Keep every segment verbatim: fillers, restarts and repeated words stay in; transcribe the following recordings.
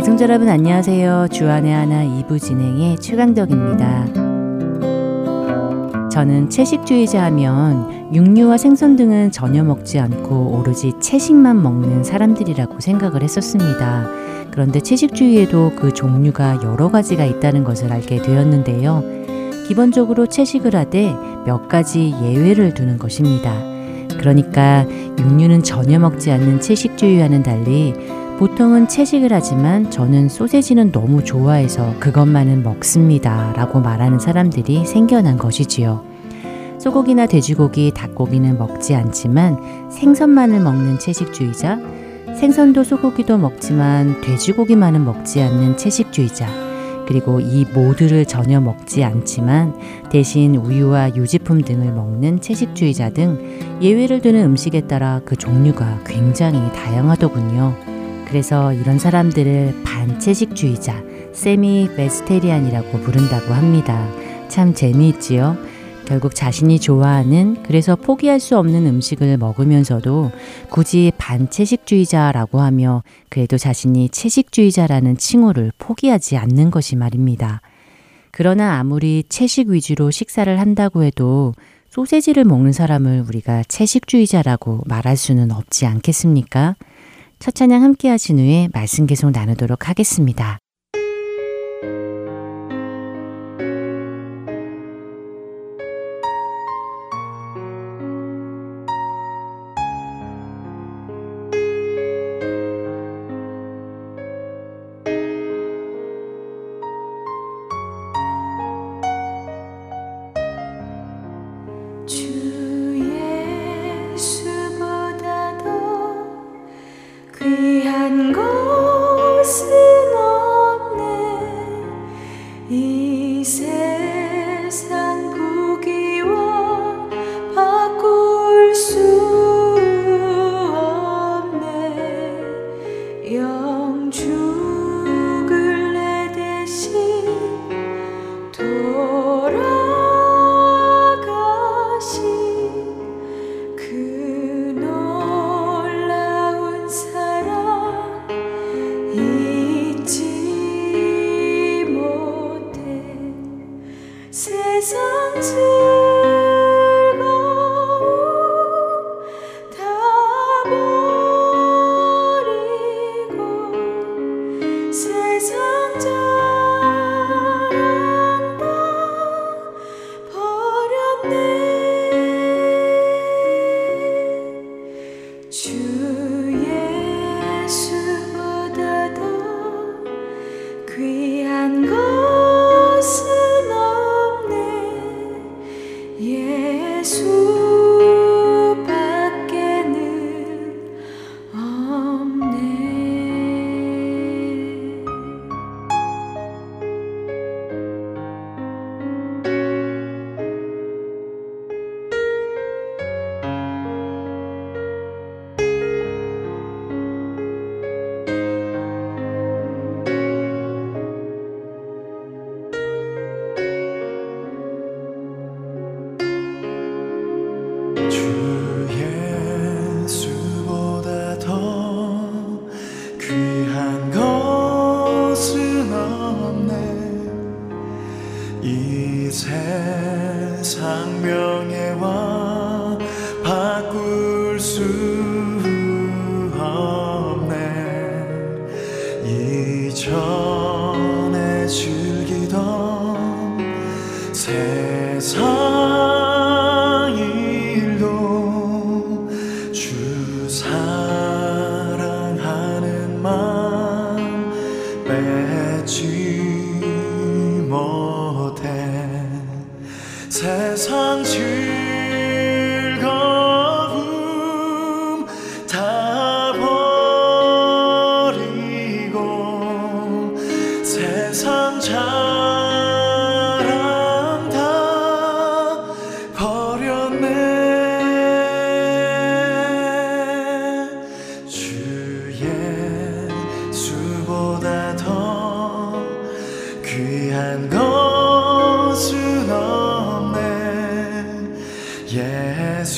애청자 여러분 안녕하세요. 주안의 하나 이 부 진행의 최강덕입니다. 저는 채식주의자 하면 육류와 생선 등은 전혀 먹지 않고 오로지 채식만 먹는 사람들이라고 생각을 했었습니다. 그런데 채식주의에도 그 종류가 여러 가지가 있다는 것을 알게 되었는데요. 기본적으로 채식을 하되 몇 가지 예외를 두는 것입니다. 그러니까 육류는 전혀 먹지 않는 채식주의와는 달리 보통은 채식을 하지만 저는 소세지는 너무 좋아해서 그것만은 먹습니다 라고 말하는 사람들이 생겨난 것이지요. 소고기나 돼지고기, 닭고기는 먹지 않지만 생선만을 먹는 채식주의자, 생선도 소고기도 먹지만 돼지고기만은 먹지 않는 채식주의자, 그리고 이 모두를 전혀 먹지 않지만 대신 우유와 유제품 등을 먹는 채식주의자 등 예외를 두는 음식에 따라 그 종류가 굉장히 다양하더군요. 그래서 이런 사람들을 반채식주의자, 세미 베스테리안이라고 부른다고 합니다. 참 재미있지요? 결국 자신이 좋아하는, 그래서 포기할 수 없는 음식을 먹으면서도 굳이 반채식주의자라고 하며 그래도 자신이 채식주의자라는 칭호를 포기하지 않는 것이 말입니다. 그러나 아무리 채식 위주로 식사를 한다고 해도 소세지를 먹는 사람을 우리가 채식주의자라고 말할 수는 없지 않겠습니까? 첫 찬양 함께 하신 후에 말씀 계속 나누도록 하겠습니다.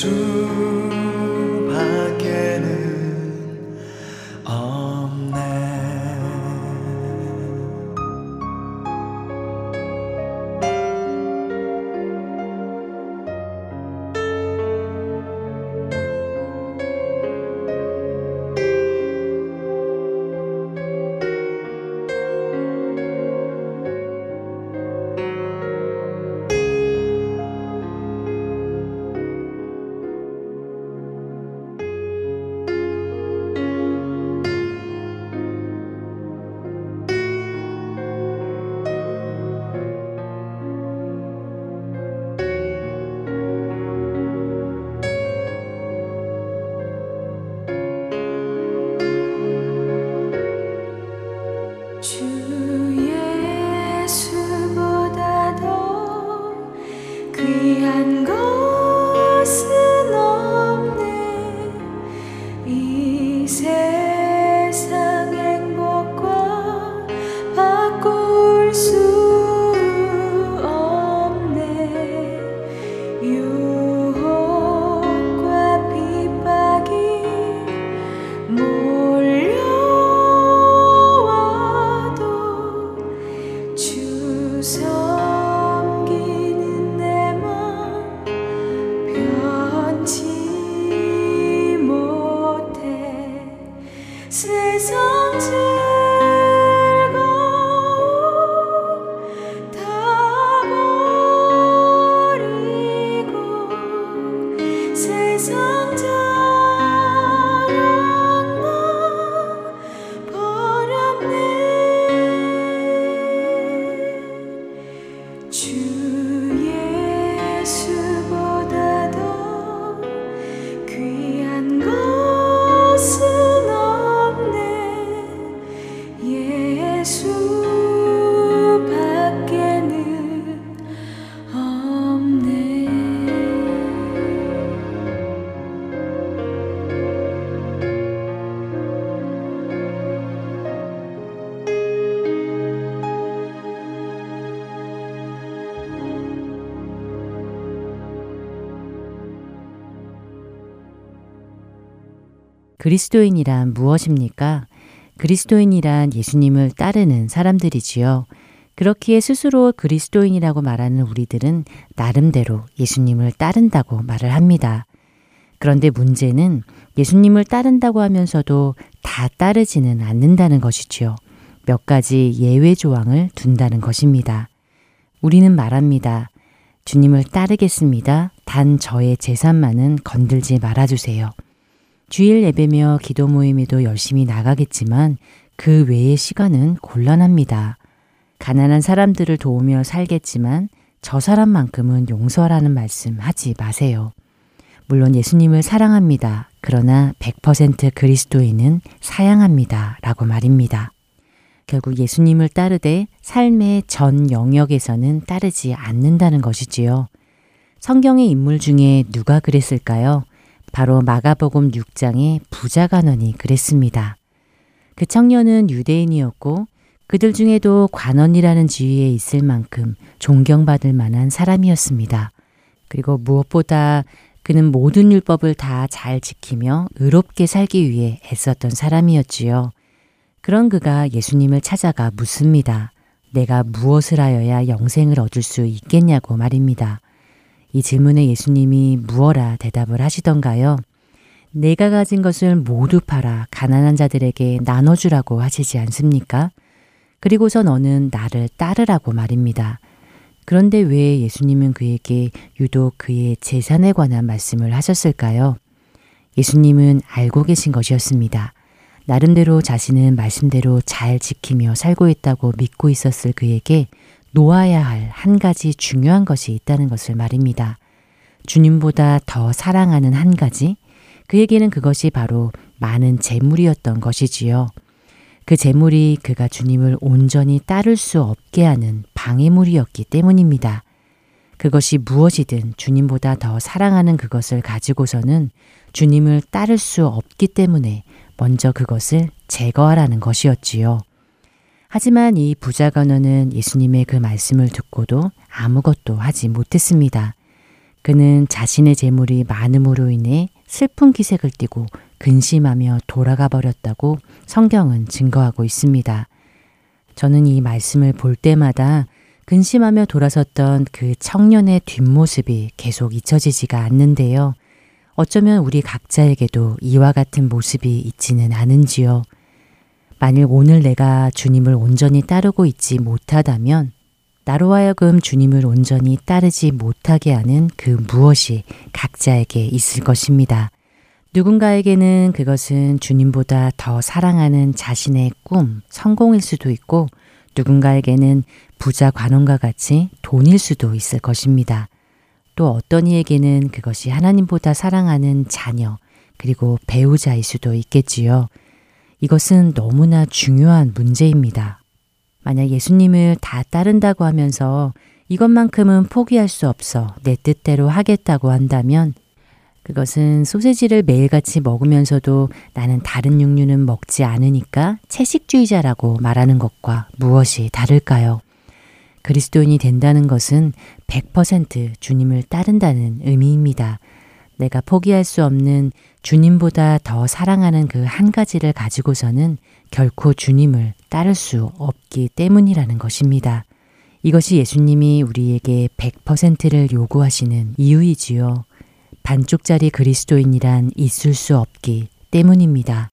예수밖에는 없네. 그리스도인이란 무엇입니까? 그리스도인이란 예수님을 따르는 사람들이지요. 그렇기에 스스로 그리스도인이라고 말하는 우리들은 나름대로 예수님을 따른다고 말을 합니다. 그런데 문제는 예수님을 따른다고 하면서도 다 따르지는 않는다는 것이지요. 몇 가지 예외 조항을 둔다는 것입니다. 우리는 말합니다. 주님을 따르겠습니다. 단 저의 재산만은 건들지 말아주세요. 주일 예배며 기도 모임에도 열심히 나가겠지만 그 외의 시간은 곤란합니다. 가난한 사람들을 도우며 살겠지만 저 사람만큼은 용서하라는 말씀 하지 마세요. 물론 예수님을 사랑합니다. 그러나 백 퍼센트 그리스도인은 사양합니다. 라고 말입니다. 결국 예수님을 따르되 삶의 전 영역에서는 따르지 않는다는 것이지요. 성경의 인물 중에 누가 그랬을까요? 바로 마가복음 육 장의 부자 관원이 그랬습니다. 그 청년은 유대인이었고 그들 중에도 관원이라는 지위에 있을 만큼 존경받을 만한 사람이었습니다. 그리고 무엇보다 그는 모든 율법을 다 잘 지키며 의롭게 살기 위해 애썼던 사람이었지요. 그런 그가 예수님을 찾아가 묻습니다. 내가 무엇을 하여야 영생을 얻을 수 있겠냐고 말입니다. 이 질문에 예수님이 무어라 대답을 하시던가요? 내가 가진 것을 모두 팔아 가난한 자들에게 나눠주라고 하시지 않습니까? 그리고서 너는 나를 따르라고 말입니다. 그런데 왜 예수님은 그에게 유독 그의 재산에 관한 말씀을 하셨을까요? 예수님은 알고 계신 것이었습니다. 나름대로 자신은 말씀대로 잘 지키며 살고 있다고 믿고 있었을 그에게 놓아야 할 한 가지 중요한 것이 있다는 것을 말입니다. 주님보다 더 사랑하는 한 가지, 그에게는 그것이 바로 많은 재물이었던 것이지요. 그 재물이 그가 주님을 온전히 따를 수 없게 하는 방해물이었기 때문입니다. 그것이 무엇이든 주님보다 더 사랑하는 그것을 가지고서는 주님을 따를 수 없기 때문에 먼저 그것을 제거하라는 것이었지요. 하지만 이 부자 관원은 예수님의 그 말씀을 듣고도 아무것도 하지 못했습니다. 그는 자신의 재물이 많음으로 인해 슬픈 기색을 띠고 근심하며 돌아가 버렸다고 성경은 증거하고 있습니다. 저는 이 말씀을 볼 때마다 근심하며 돌아섰던 그 청년의 뒷모습이 계속 잊혀지지가 않는데요. 어쩌면 우리 각자에게도 이와 같은 모습이 있지는 않은지요. 만일 오늘 내가 주님을 온전히 따르고 있지 못하다면 나로 하여금 주님을 온전히 따르지 못하게 하는 그 무엇이 각자에게 있을 것입니다. 누군가에게는 그것은 주님보다 더 사랑하는 자신의 꿈, 성공일 수도 있고 누군가에게는 부자 관원과 같이 돈일 수도 있을 것입니다. 또 어떤 이에게는 그것이 하나님보다 사랑하는 자녀, 그리고 배우자일 수도 있겠지요. 이것은 너무나 중요한 문제입니다. 만약 예수님을 다 따른다고 하면서 이것만큼은 포기할 수 없어 내 뜻대로 하겠다고 한다면 그것은 소세지를 매일같이 먹으면서도 나는 다른 육류는 먹지 않으니까 채식주의자라고 말하는 것과 무엇이 다를까요? 그리스도인이 된다는 것은 백 퍼센트 주님을 따른다는 의미입니다. 내가 포기할 수 없는 주님보다 더 사랑하는 그 한 가지를 가지고서는 결코 주님을 따를 수 없기 때문이라는 것입니다. 이것이 예수님이 우리에게 백 퍼센트를 요구하시는 이유이지요. 반쪽짜리 그리스도인이란 있을 수 없기 때문입니다.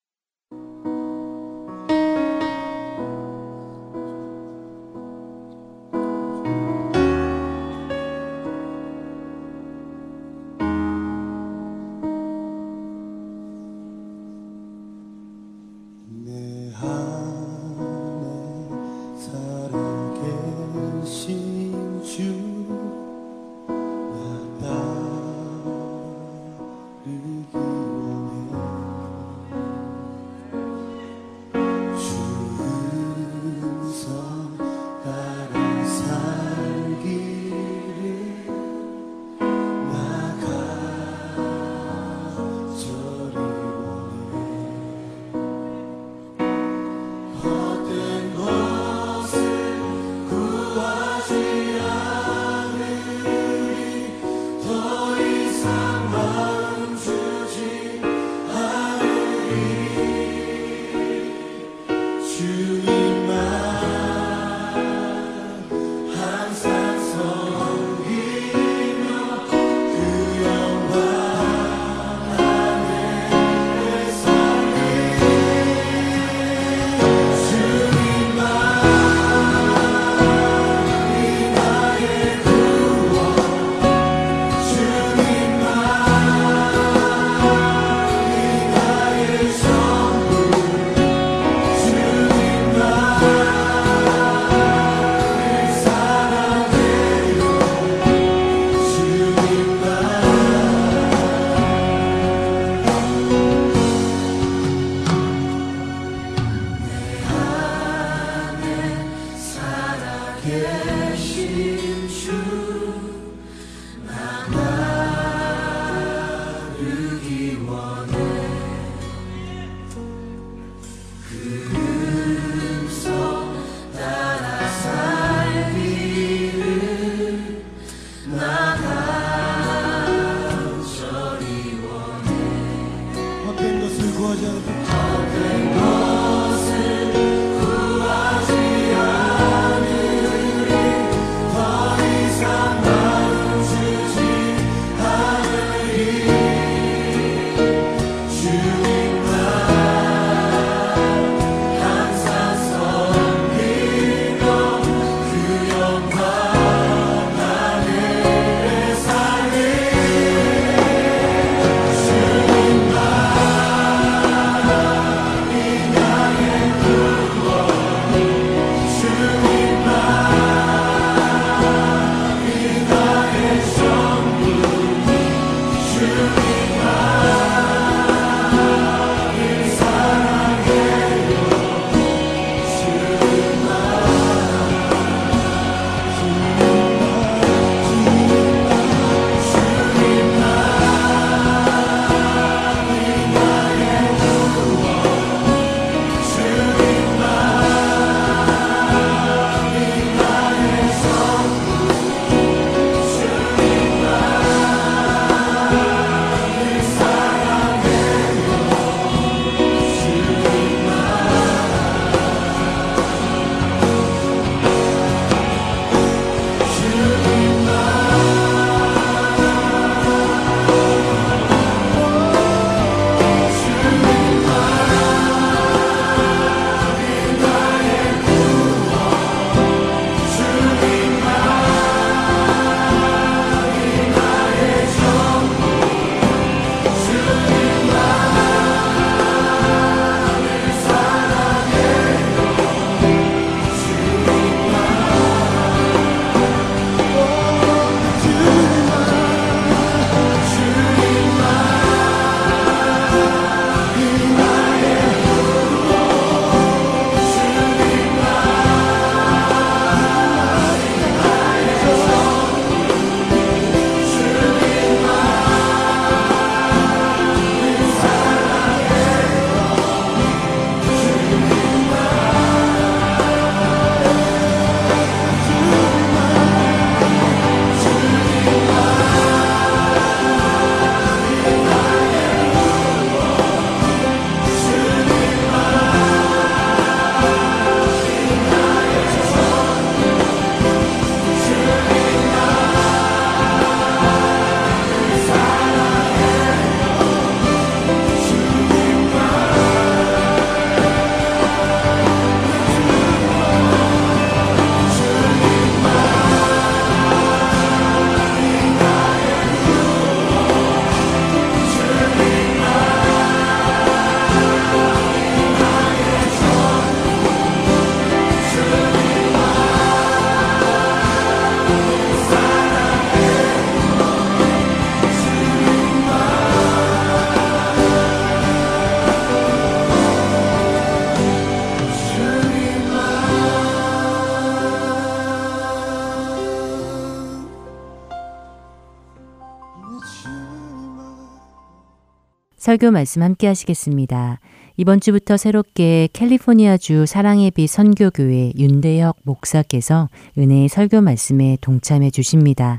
설교 말씀 함께 하시겠습니다. 이번 주부터 새롭게 캘리포니아주 사랑의 빛 선교교회 윤대혁 목사께서 은혜의 설교 말씀에 동참해 주십니다.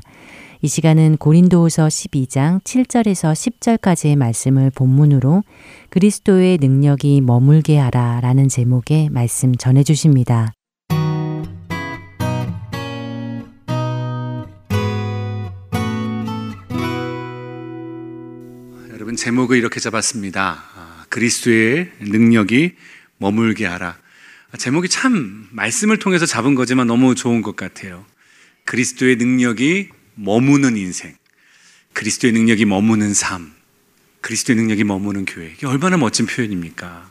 이 시간은 고린도후서 십이 장 칠 절에서 십 절까지의 말씀을 본문으로 그리스도의 능력이 머물게 하라 라는 제목의 말씀 전해 주십니다. 여러분, 제목을 이렇게 잡았습니다. 아, 그리스도의 능력이 머물게 하라. 아, 제목이 참 말씀을 통해서 잡은 거지만 너무 좋은 것 같아요. 그리스도의 능력이 머무는 인생, 그리스도의 능력이 머무는 삶, 그리스도의 능력이 머무는 교회. 이게 얼마나 멋진 표현입니까?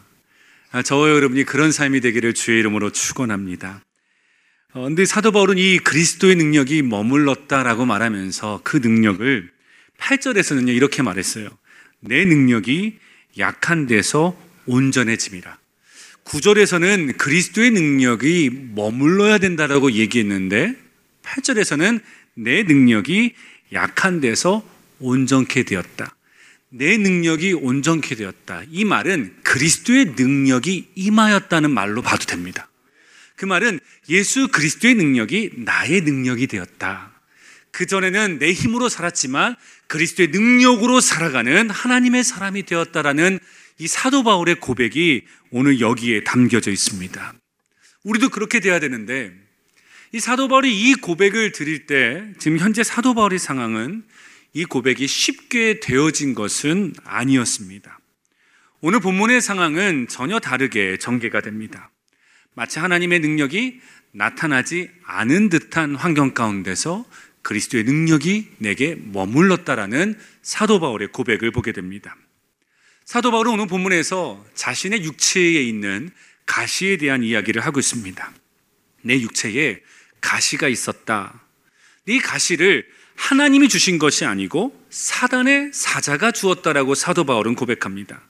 아, 저와 여러분이 그런 삶이 되기를 주의 이름으로 축원합니다. 그런데 어, 사도 바울은 이 그리스도의 능력이 머물렀다라고 말하면서 그 능력을 팔 절에서는요 이렇게 말했어요. 내 능력이 약한 데서 온전해짐이라. 구 절에서는 그리스도의 능력이 머물러야 된다라고 얘기했는데 팔 절에서는 내 능력이 약한 데서 온전케 되었다. 내 능력이 온전케 되었다. 이 말은 그리스도의 능력이 임하였다는 말로 봐도 됩니다. 그 말은 예수 그리스도의 능력이 나의 능력이 되었다. 그전에는 내 힘으로 살았지만 그리스도의 능력으로 살아가는 하나님의 사람이 되었다라는 이 사도 바울의 고백이 오늘 여기에 담겨져 있습니다. 우리도 그렇게 돼야 되는데 이 사도 바울이 이 고백을 드릴 때 지금 현재 사도 바울의 상황은 이 고백이 쉽게 되어진 것은 아니었습니다. 오늘 본문의 상황은 전혀 다르게 전개가 됩니다. 마치 하나님의 능력이 나타나지 않은 듯한 환경 가운데서 그리스도의 능력이 내게 머물렀다라는 사도 바울의 고백을 보게 됩니다. 사도 바울은 오늘 본문에서 자신의 육체에 있는 가시에 대한 이야기를 하고 있습니다. 내 육체에 가시가 있었다. 이 가시를 하나님이 주신 것이 아니고 사단의 사자가 주었다라고 사도 바울은 고백합니다.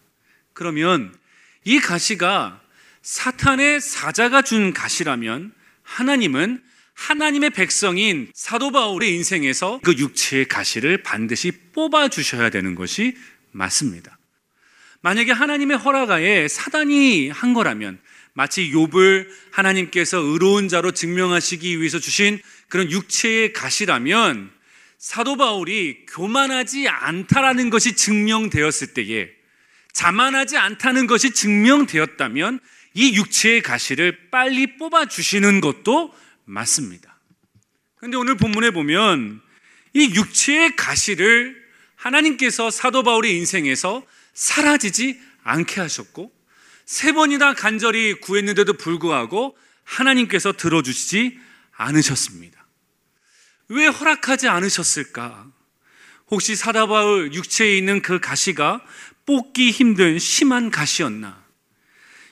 그러면 이 가시가 사탄의 사자가 준 가시라면 하나님은 하나님의 백성인 사도 바울의 인생에서 그 육체의 가시를 반드시 뽑아주셔야 되는 것이 맞습니다. 만약에 하나님의 허락하에 사단이 한 거라면 마치 욥을 하나님께서 의로운 자로 증명하시기 위해서 주신 그런 육체의 가시라면 사도 바울이 교만하지 않다라는 것이 증명되었을 때에 자만하지 않다는 것이 증명되었다면 이 육체의 가시를 빨리 뽑아주시는 것도 맞습니다. 그런데 오늘 본문에 보면 이 육체의 가시를 하나님께서 사도 바울의 인생에서 사라지지 않게 하셨고 세 번이나 간절히 구했는데도 불구하고 하나님께서 들어주시지 않으셨습니다. 왜 허락하지 않으셨을까? 혹시 사도 바울 육체에 있는 그 가시가 뽑기 힘든 심한 가시였나?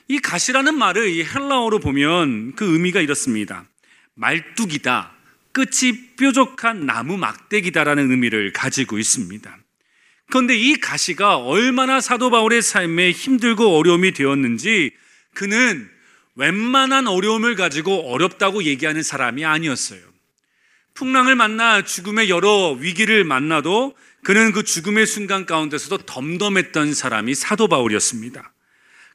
이 가시라는 말을 이 헬라어로 보면 그 의미가 이렇습니다. 말뚝이다, 끝이 뾰족한 나무 막대기다라는 의미를 가지고 있습니다. 그런데 이 가시가 얼마나 사도 바울의 삶에 힘들고 어려움이 되었는지 그는 웬만한 어려움을 가지고 어렵다고 얘기하는 사람이 아니었어요. 풍랑을 만나 죽음의 여러 위기를 만나도 그는 그 죽음의 순간 가운데서도 덤덤했던 사람이 사도 바울이었습니다.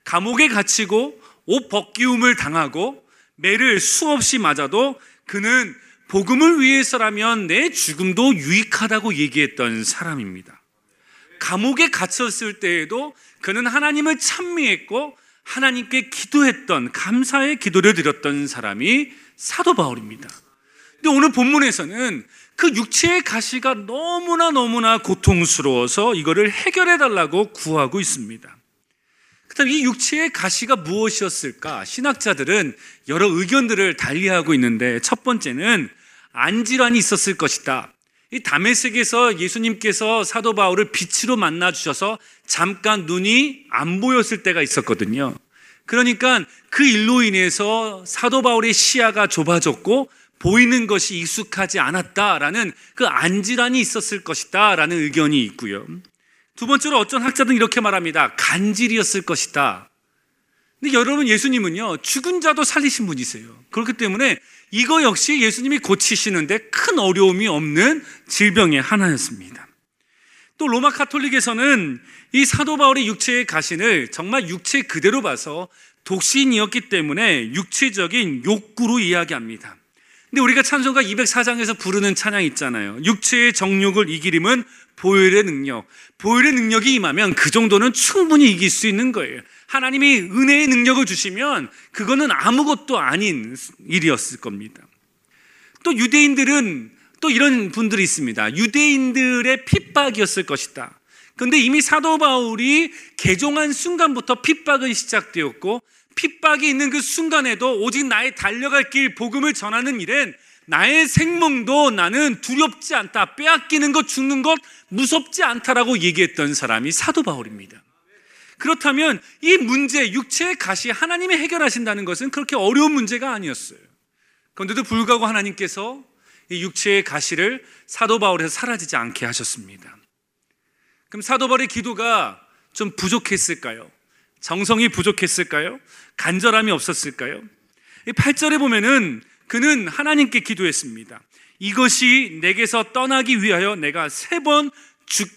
감옥에 갇히고 옷 벗기움을 당하고 매를 수없이 맞아도 그는 복음을 위해서라면 내 죽음도 유익하다고 얘기했던 사람입니다. 감옥에 갇혔을 때에도 그는 하나님을 찬미했고 하나님께 기도했던, 감사의 기도를 드렸던 사람이 사도 바울입니다. 근데 오늘 본문에서는 그 육체의 가시가 너무나 너무나 고통스러워서 이거를 해결해 달라고 구하고 있습니다. 그럼 이 육체의 가시가 무엇이었을까? 신학자들은 여러 의견들을 달리하고 있는데 첫 번째는 안질환이 있었을 것이다. 이 다메섹에서 예수님께서 사도 바울을 빛으로 만나 주셔서 잠깐 눈이 안 보였을 때가 있었거든요. 그러니까 그 일로 인해서 사도 바울의 시야가 좁아졌고 보이는 것이 익숙하지 않았다라는 그 안질환이 있었을 것이다라는 의견이 있고요. 두 번째로 어떤 학자들은 이렇게 말합니다. 간질이었을 것이다. 근데 여러분, 예수님은요 죽은 자도 살리신 분이세요. 그렇기 때문에 이거 역시 예수님이 고치시는데 큰 어려움이 없는 질병의 하나였습니다. 또 로마 카톨릭에서는 이 사도 바울의 육체의 가신을 정말 육체 그대로 봐서 독신이었기 때문에 육체적인 욕구로 이야기합니다. 근데 우리가 찬송가 이백사 장에서 부르는 찬양 있잖아요. 육체의 정욕을 이기림은 보혈의 능력. 보혈의 능력이 임하면 그 정도는 충분히 이길 수 있는 거예요. 하나님이 은혜의 능력을 주시면 그거는 아무것도 아닌 일이었을 겁니다. 또 유대인들은 또 이런 분들이 있습니다. 유대인들의 핍박이었을 것이다. 그런데 이미 사도 바울이 개종한 순간부터 핍박은 시작되었고, 핍박이 있는 그 순간에도 오직 나의 달려갈 길 복음을 전하는 일엔 나의 생명도 나는 두렵지 않다, 빼앗기는 것, 죽는 것 무섭지 않다라고 얘기했던 사람이 사도 바울입니다. 그렇다면 이 문제, 육체의 가시, 하나님이 해결하신다는 것은 그렇게 어려운 문제가 아니었어요. 그런데도 불구하고 하나님께서 이 육체의 가시를 사도 바울에서 사라지지 않게 하셨습니다. 그럼 사도 바울의 기도가 좀 부족했을까요? 정성이 부족했을까요? 간절함이 없었을까요? 팔 절에 보면은 그는 하나님께 기도했습니다. 이것이 내게서 떠나기 위하여 내가 세 번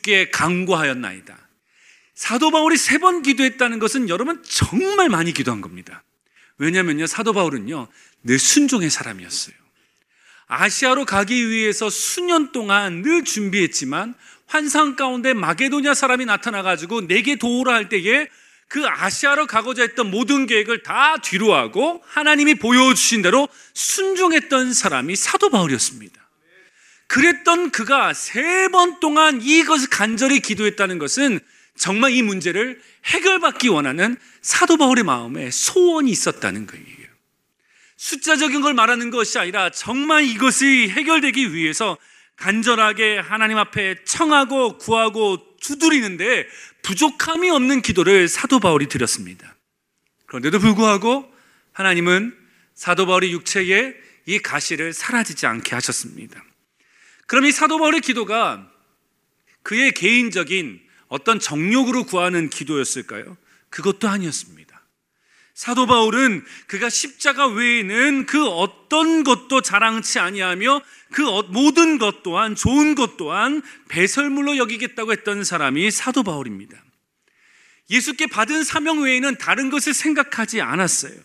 주께 간구하였나이다. 사도 바울이 세 번 기도했다는 것은 여러분 정말 많이 기도한 겁니다. 왜냐면요, 사도 바울은요 늘 순종의 사람이었어요. 아시아로 가기 위해서 수년 동안 늘 준비했지만 환상 가운데 마게도냐 사람이 나타나가지고 내게 도우라 할 때에 그 아시아로 가고자 했던 모든 계획을 다 뒤로 하고 하나님이 보여주신 대로 순종했던 사람이 사도 바울이었습니다. 그랬던 그가 세 번 동안 이것을 간절히 기도했다는 것은 정말 이 문제를 해결받기 원하는 사도 바울의 마음에 소원이 있었다는 거예요. 숫자적인 걸 말하는 것이 아니라 정말 이것이 해결되기 위해서 간절하게 하나님 앞에 청하고 구하고 두드리는데 부족함이 없는 기도를 사도 바울이 드렸습니다. 그런데도 불구하고 하나님은 사도 바울의 육체의 이 가시를 사라지지 않게 하셨습니다. 그럼 이 사도 바울의 기도가 그의 개인적인 어떤 정욕으로 구하는 기도였을까요? 그것도 아니었습니다. 사도 바울은 그가 십자가 외에는 그 어떤 것도 자랑치 아니하며 그 모든 것 또한, 좋은 것 또한 배설물로 여기겠다고 했던 사람이 사도 바울입니다. 예수께 받은 사명 외에는 다른 것을 생각하지 않았어요.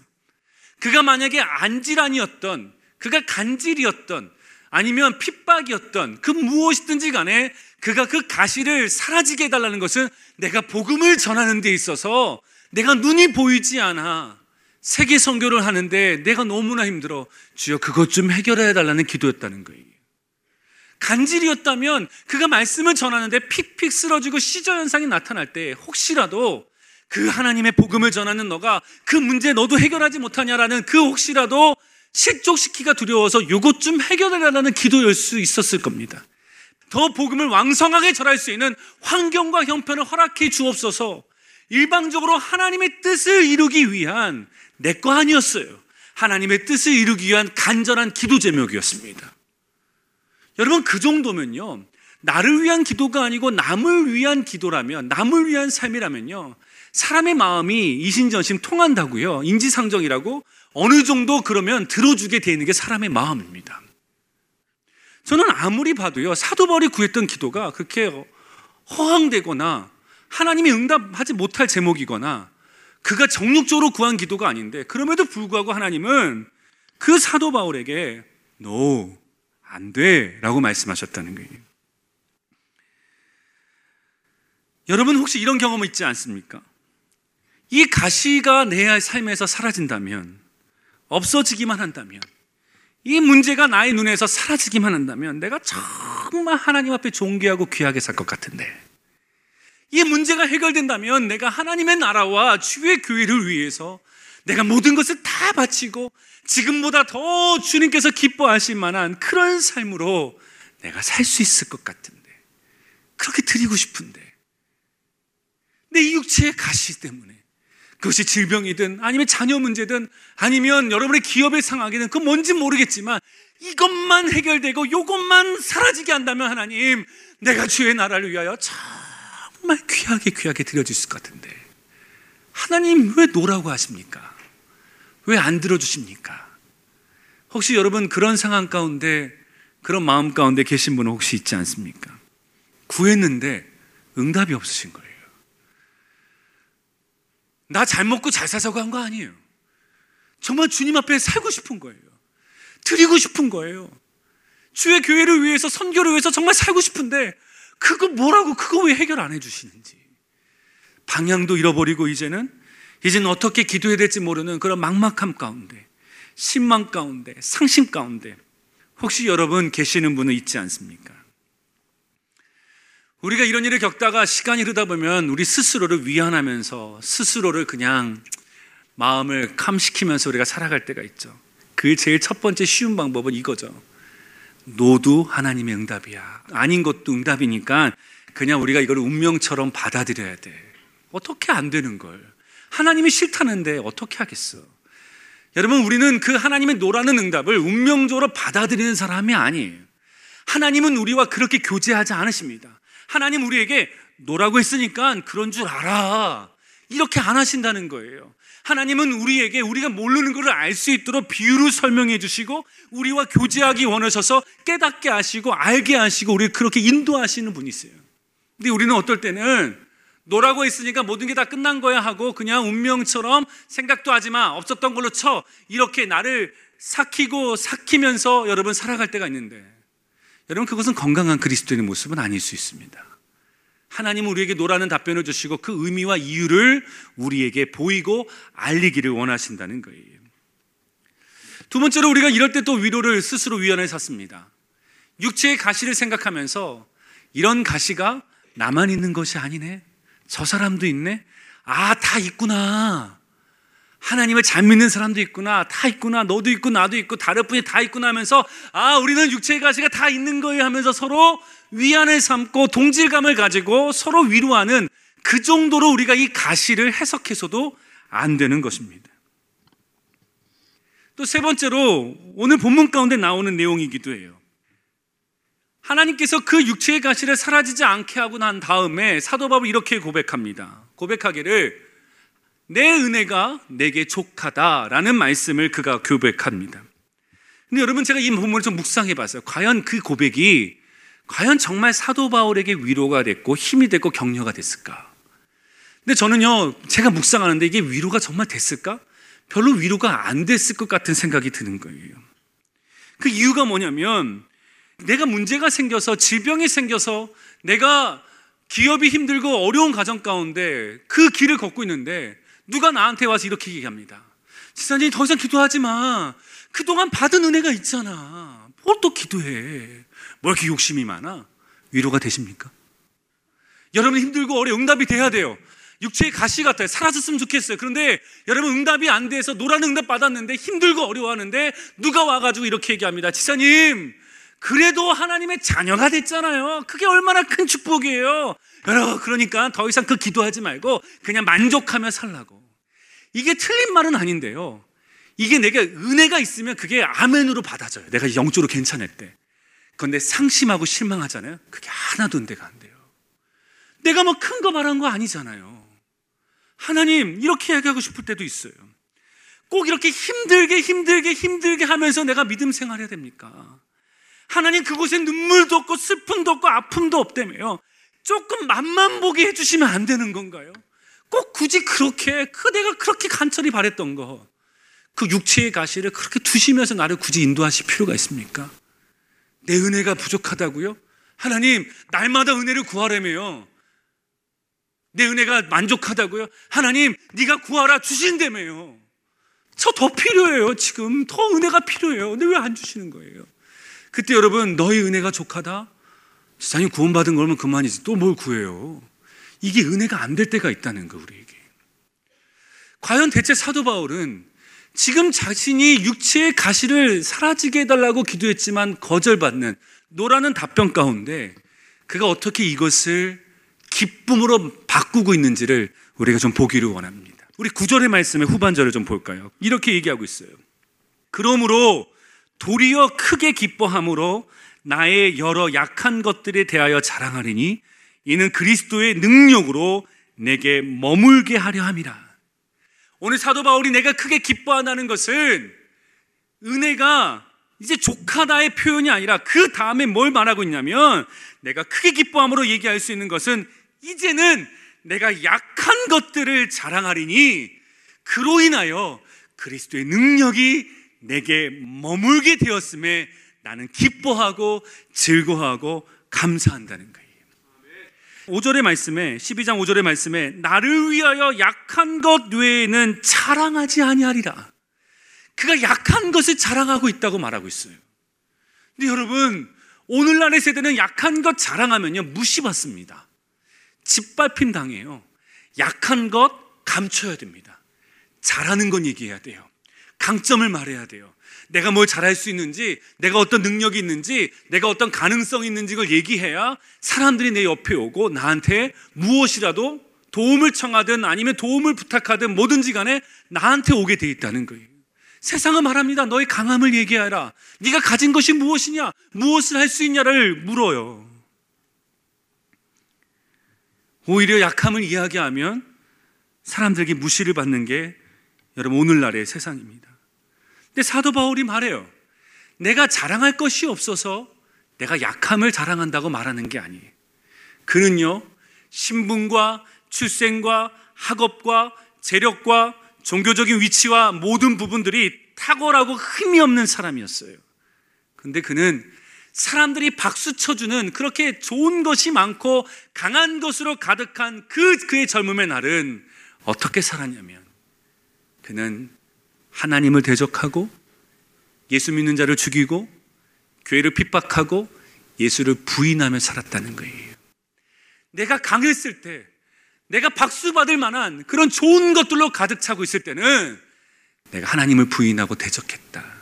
그가 만약에 안질환이었던, 그가 간질이었던, 아니면 핍박이었던 그 무엇이든지 간에 그가 그 가시를 사라지게 해달라는 것은 내가 복음을 전하는 데 있어서 내가 눈이 보이지 않아, 세계 선교를 하는데 내가 너무나 힘들어, 주여 그것 좀 해결해 달라는 기도였다는 거예요. 간질이었다면 그가 말씀을 전하는데 픽픽 쓰러지고 시저 현상이 나타날 때 혹시라도 그 하나님의 복음을 전하는 너가 그 문제 너도 해결하지 못하냐라는 그 혹시라도 실족시키기가 두려워서 이것 좀 해결해 달라는 기도일 수 있었을 겁니다. 더 복음을 왕성하게 전할 수 있는 환경과 형편을 허락해 주옵소서. 일방적으로 하나님의 뜻을 이루기 위한 내 거 아니었어요. 하나님의 뜻을 이루기 위한 간절한 기도 제목이었습니다. 여러분, 그 정도면요, 나를 위한 기도가 아니고 남을 위한 기도라면, 남을 위한 삶이라면요, 사람의 마음이 이신전심 통한다고요, 인지상정이라고 어느 정도 그러면 들어주게 되는 게 사람의 마음입니다. 저는 아무리 봐도요, 사도 바울이 구했던 기도가 그렇게 허황되거나 하나님이 응답하지 못할 제목이거나 그가 정욕적으로 구한 기도가 아닌데, 그럼에도 불구하고 하나님은 그 사도 바울에게 no, 안 돼 라고 말씀하셨다는 거예요. 여러분, 혹시 이런 경험은 있지 않습니까? 이 가시가 내 삶에서 사라진다면, 없어지기만 한다면, 이 문제가 나의 눈에서 사라지기만 한다면 내가 정말 하나님 앞에 존귀하고 귀하게 살 것 같은데, 이 문제가 해결된다면 내가 하나님의 나라와 주의 교회를 위해서 내가 모든 것을 다 바치고 지금보다 더 주님께서 기뻐하실 만한 그런 삶으로 내가 살 수 있을 것 같은데, 그렇게 드리고 싶은데, 내 이 육체의 가시 때문에, 그것이 질병이든 아니면 자녀 문제든 아니면 여러분의 기업의 상황이든 그건 뭔지 모르겠지만 이것만 해결되고 이것만 사라지게 한다면 하나님, 내가 주의 나라를 위하여 참 정말 귀하게 귀하게 들려주실 것 같은데 하나님 왜 노라고 하십니까? 왜 안 들어주십니까? 혹시 여러분 그런 상황 가운데, 그런 마음 가운데 계신 분은 혹시 있지 않습니까? 구했는데 응답이 없으신 거예요. 나 잘 먹고 잘 사서 간 거 아니에요. 정말 주님 앞에 살고 싶은 거예요. 드리고 싶은 거예요. 주의 교회를 위해서, 선교를 위해서 정말 살고 싶은데 그거 뭐라고, 그거 왜 해결 안 해주시는지. 방향도 잃어버리고 이제는 이제는 어떻게 기도해야 될지 모르는 그런 막막함 가운데, 신망 가운데, 상심 가운데 혹시 여러분 계시는 분은 있지 않습니까? 우리가 이런 일을 겪다가 시간이 흐르다 보면 우리 스스로를 위안하면서 스스로를 그냥 마음을 캄시키면서 우리가 살아갈 때가 있죠. 그 제일 첫 번째 쉬운 방법은 이거죠. 너도 하나님의 응답이야. 아닌 것도 응답이니까 그냥 우리가 이걸 운명처럼 받아들여야 돼. 어떻게 안 되는 걸. 하나님이 싫다는데 어떻게 하겠어. 여러분, 우리는 그 하나님의 노라는 응답을 운명적으로 받아들이는 사람이 아니에요. 하나님은 우리와 그렇게 교제하지 않으십니다. 하나님 우리에게 노라고 했으니까 그런 줄 알아, 이렇게 안 하신다는 거예요. 하나님은 우리에게 우리가 모르는 것을 알 수 있도록 비유로 설명해 주시고 우리와 교제하기 원하셔서 깨닫게 하시고 알게 하시고 우리를 그렇게 인도하시는 분이세요. 근데 우리는 어떨 때는 노라고 했으니까 모든 게 다 끝난 거야 하고 그냥 운명처럼 생각도 하지 마, 없었던 걸로 쳐, 이렇게 나를 삭히고 삭히면서 여러분 살아갈 때가 있는데, 여러분 그것은 건강한 그리스도인의 모습은 아닐 수 있습니다. 하나님은 우리에게 노라는 답변을 주시고 그 의미와 이유를 우리에게 보이고 알리기를 원하신다는 거예요. 두 번째로 우리가 이럴 때 또 위로를 스스로 위안을 샀습니다. 육체의 가시를 생각하면서 이런 가시가 나만 있는 것이 아니네, 저 사람도 있네, 아 다 있구나, 하나님을 잘 믿는 사람도 있구나, 다 있구나, 너도 있고 나도 있고 다른 분이 다 있구나 하면서 아 우리는 육체의 가시가 다 있는 거예요 하면서 서로 위안을 삼고 동질감을 가지고 서로 위로하는, 그 정도로 우리가 이 가시를 해석해서도 안 되는 것입니다. 또 세 번째로 오늘 본문 가운데 나오는 내용이기도 해요. 하나님께서 그 육체의 가시를 사라지지 않게 하고 난 다음에 사도 바울이 이렇게 고백합니다. 고백하기를 내 은혜가 내게 족하다라는 말씀을 그가 고백합니다. 근데 여러분, 제가 이 본문을 좀 묵상해 봤어요. 과연 그 고백이 과연 정말 사도 바울에게 위로가 됐고 힘이 됐고 격려가 됐을까? 근데 저는요, 제가 묵상하는데 이게 위로가 정말 됐을까? 별로 위로가 안 됐을 것 같은 생각이 드는 거예요. 그 이유가 뭐냐면, 내가 문제가 생겨서, 질병이 생겨서, 내가 기업이 힘들고 어려운 가정 가운데 그 길을 걷고 있는데 누가 나한테 와서 이렇게 얘기합니다. 지사님 더 이상 기도하지 마, 그동안 받은 은혜가 있잖아, 뭘 또 기도해, 뭘 이렇게 욕심이 많아. 위로가 되십니까? 여러분 힘들고 어려운 응답이 돼야 돼요. 육체의 가시 같아요. 사라졌으면 좋겠어요. 그런데 여러분 응답이 안 돼서 노란 응답 받았는데 힘들고 어려워하는데 누가 와가지고 이렇게 얘기합니다. 지사님 그래도 하나님의 자녀가 됐잖아요, 그게 얼마나 큰 축복이에요. 여러분 그러니까 더 이상 그 기도하지 말고 그냥 만족하며 살라고. 이게 틀린 말은 아닌데요, 이게 내가 은혜가 있으면 그게 아멘으로 받아져요. 내가 영적으로 괜찮을 때. 그런데 상심하고 실망하잖아요. 그게 하나도 은혜가 안 돼요. 내가 뭐 큰 거 말한 거 아니잖아요. 하나님 이렇게 얘기하고 싶을 때도 있어요. 꼭 이렇게 힘들게 힘들게 힘들게 하면서 내가 믿음 생활해야 됩니까? 하나님 그곳에 눈물도 없고 슬픔도 없고 아픔도 없다며요. 조금 맛만 보게 해주시면 안 되는 건가요? 꼭 굳이 그렇게, 그 내가 그렇게 간절히 바랬던 거, 그 육체의 가시를 그렇게 두시면서 나를 굳이 인도하실 필요가 있습니까? 내 은혜가 부족하다고요? 하나님 날마다 은혜를 구하라며요. 내 은혜가 만족하다고요? 하나님 네가 구하라 주신다며요. 저 더 필요해요. 지금 더 은혜가 필요해요. 근데 왜 안 주시는 거예요? 그때 여러분, 너희 은혜가 족하다? 지사님 구원받은 거면 그만이지 또 뭘 구해요? 이게 은혜가 안 될 때가 있다는 거, 우리에게. 과연 대체 사도 바울은 지금 자신이 육체의 가시를 사라지게 해달라고 기도했지만 거절받는 노라는 답변 가운데 그가 어떻게 이것을 기쁨으로 바꾸고 있는지를 우리가 좀 보기를 원합니다. 우리 구절의 말씀의 후반절을 좀 볼까요? 이렇게 얘기하고 있어요. 그러므로 도리어 크게 기뻐함으로 나의 여러 약한 것들에 대하여 자랑하리니 이는 그리스도의 능력으로 내게 머물게 하려 함이라. 오늘 사도 바울이 내가 크게 기뻐한다는 것은 은혜가 이제 족하다의 표현이 아니라 그 다음에 뭘 말하고 있냐면, 내가 크게 기뻐함으로 얘기할 수 있는 것은 이제는 내가 약한 것들을 자랑하리니 그로 인하여 그리스도의 능력이 내게 머물게 되었음에 나는 기뻐하고 즐거워하고 감사한다는 거예요. 오 절의 말씀에, 십이 장 오 절의 말씀에 나를 위하여 약한 것 외에는 자랑하지 아니하리라. 그가 약한 것을 자랑하고 있다고 말하고 있어요. 근데 여러분, 오늘날의 세대는 약한 것 자랑하면요, 무시받습니다. 짓밟힘 당해요. 약한 것 감춰야 됩니다. 잘하는 건 얘기해야 돼요. 강점을 말해야 돼요. 내가 뭘 잘할 수 있는지, 내가 어떤 능력이 있는지, 내가 어떤 가능성이 있는지 를 얘기해야 사람들이 내 옆에 오고 나한테 무엇이라도 도움을 청하든 아니면 도움을 부탁하든 뭐든지 간에 나한테 오게 돼 있다는 거예요. 세상은 말합니다. 너의 강함을 얘기하라. 네가 가진 것이 무엇이냐, 무엇을 할 수 있냐를 물어요. 오히려 약함을 이야기하면 사람들에게 무시를 받는 게 여러분 오늘날의 세상입니다. 근데 사도 바울이 말해요. 내가 자랑할 것이 없어서 내가 약함을 자랑한다고 말하는 게 아니에요. 그는요, 신분과 출생과 학업과 재력과 종교적인 위치와 모든 부분들이 탁월하고 흠이 없는 사람이었어요. 근데 그는 사람들이 박수 쳐주는 그렇게 좋은 것이 많고 강한 것으로 가득한 그, 그의 젊음의 날은 어떻게 살았냐면 그는 하나님을 대적하고 예수 믿는 자를 죽이고 교회를 핍박하고 예수를 부인하며 살았다는 거예요. 내가 강했을 때, 내가 박수 받을 만한 그런 좋은 것들로 가득 차고 있을 때는 내가 하나님을 부인하고 대적했다.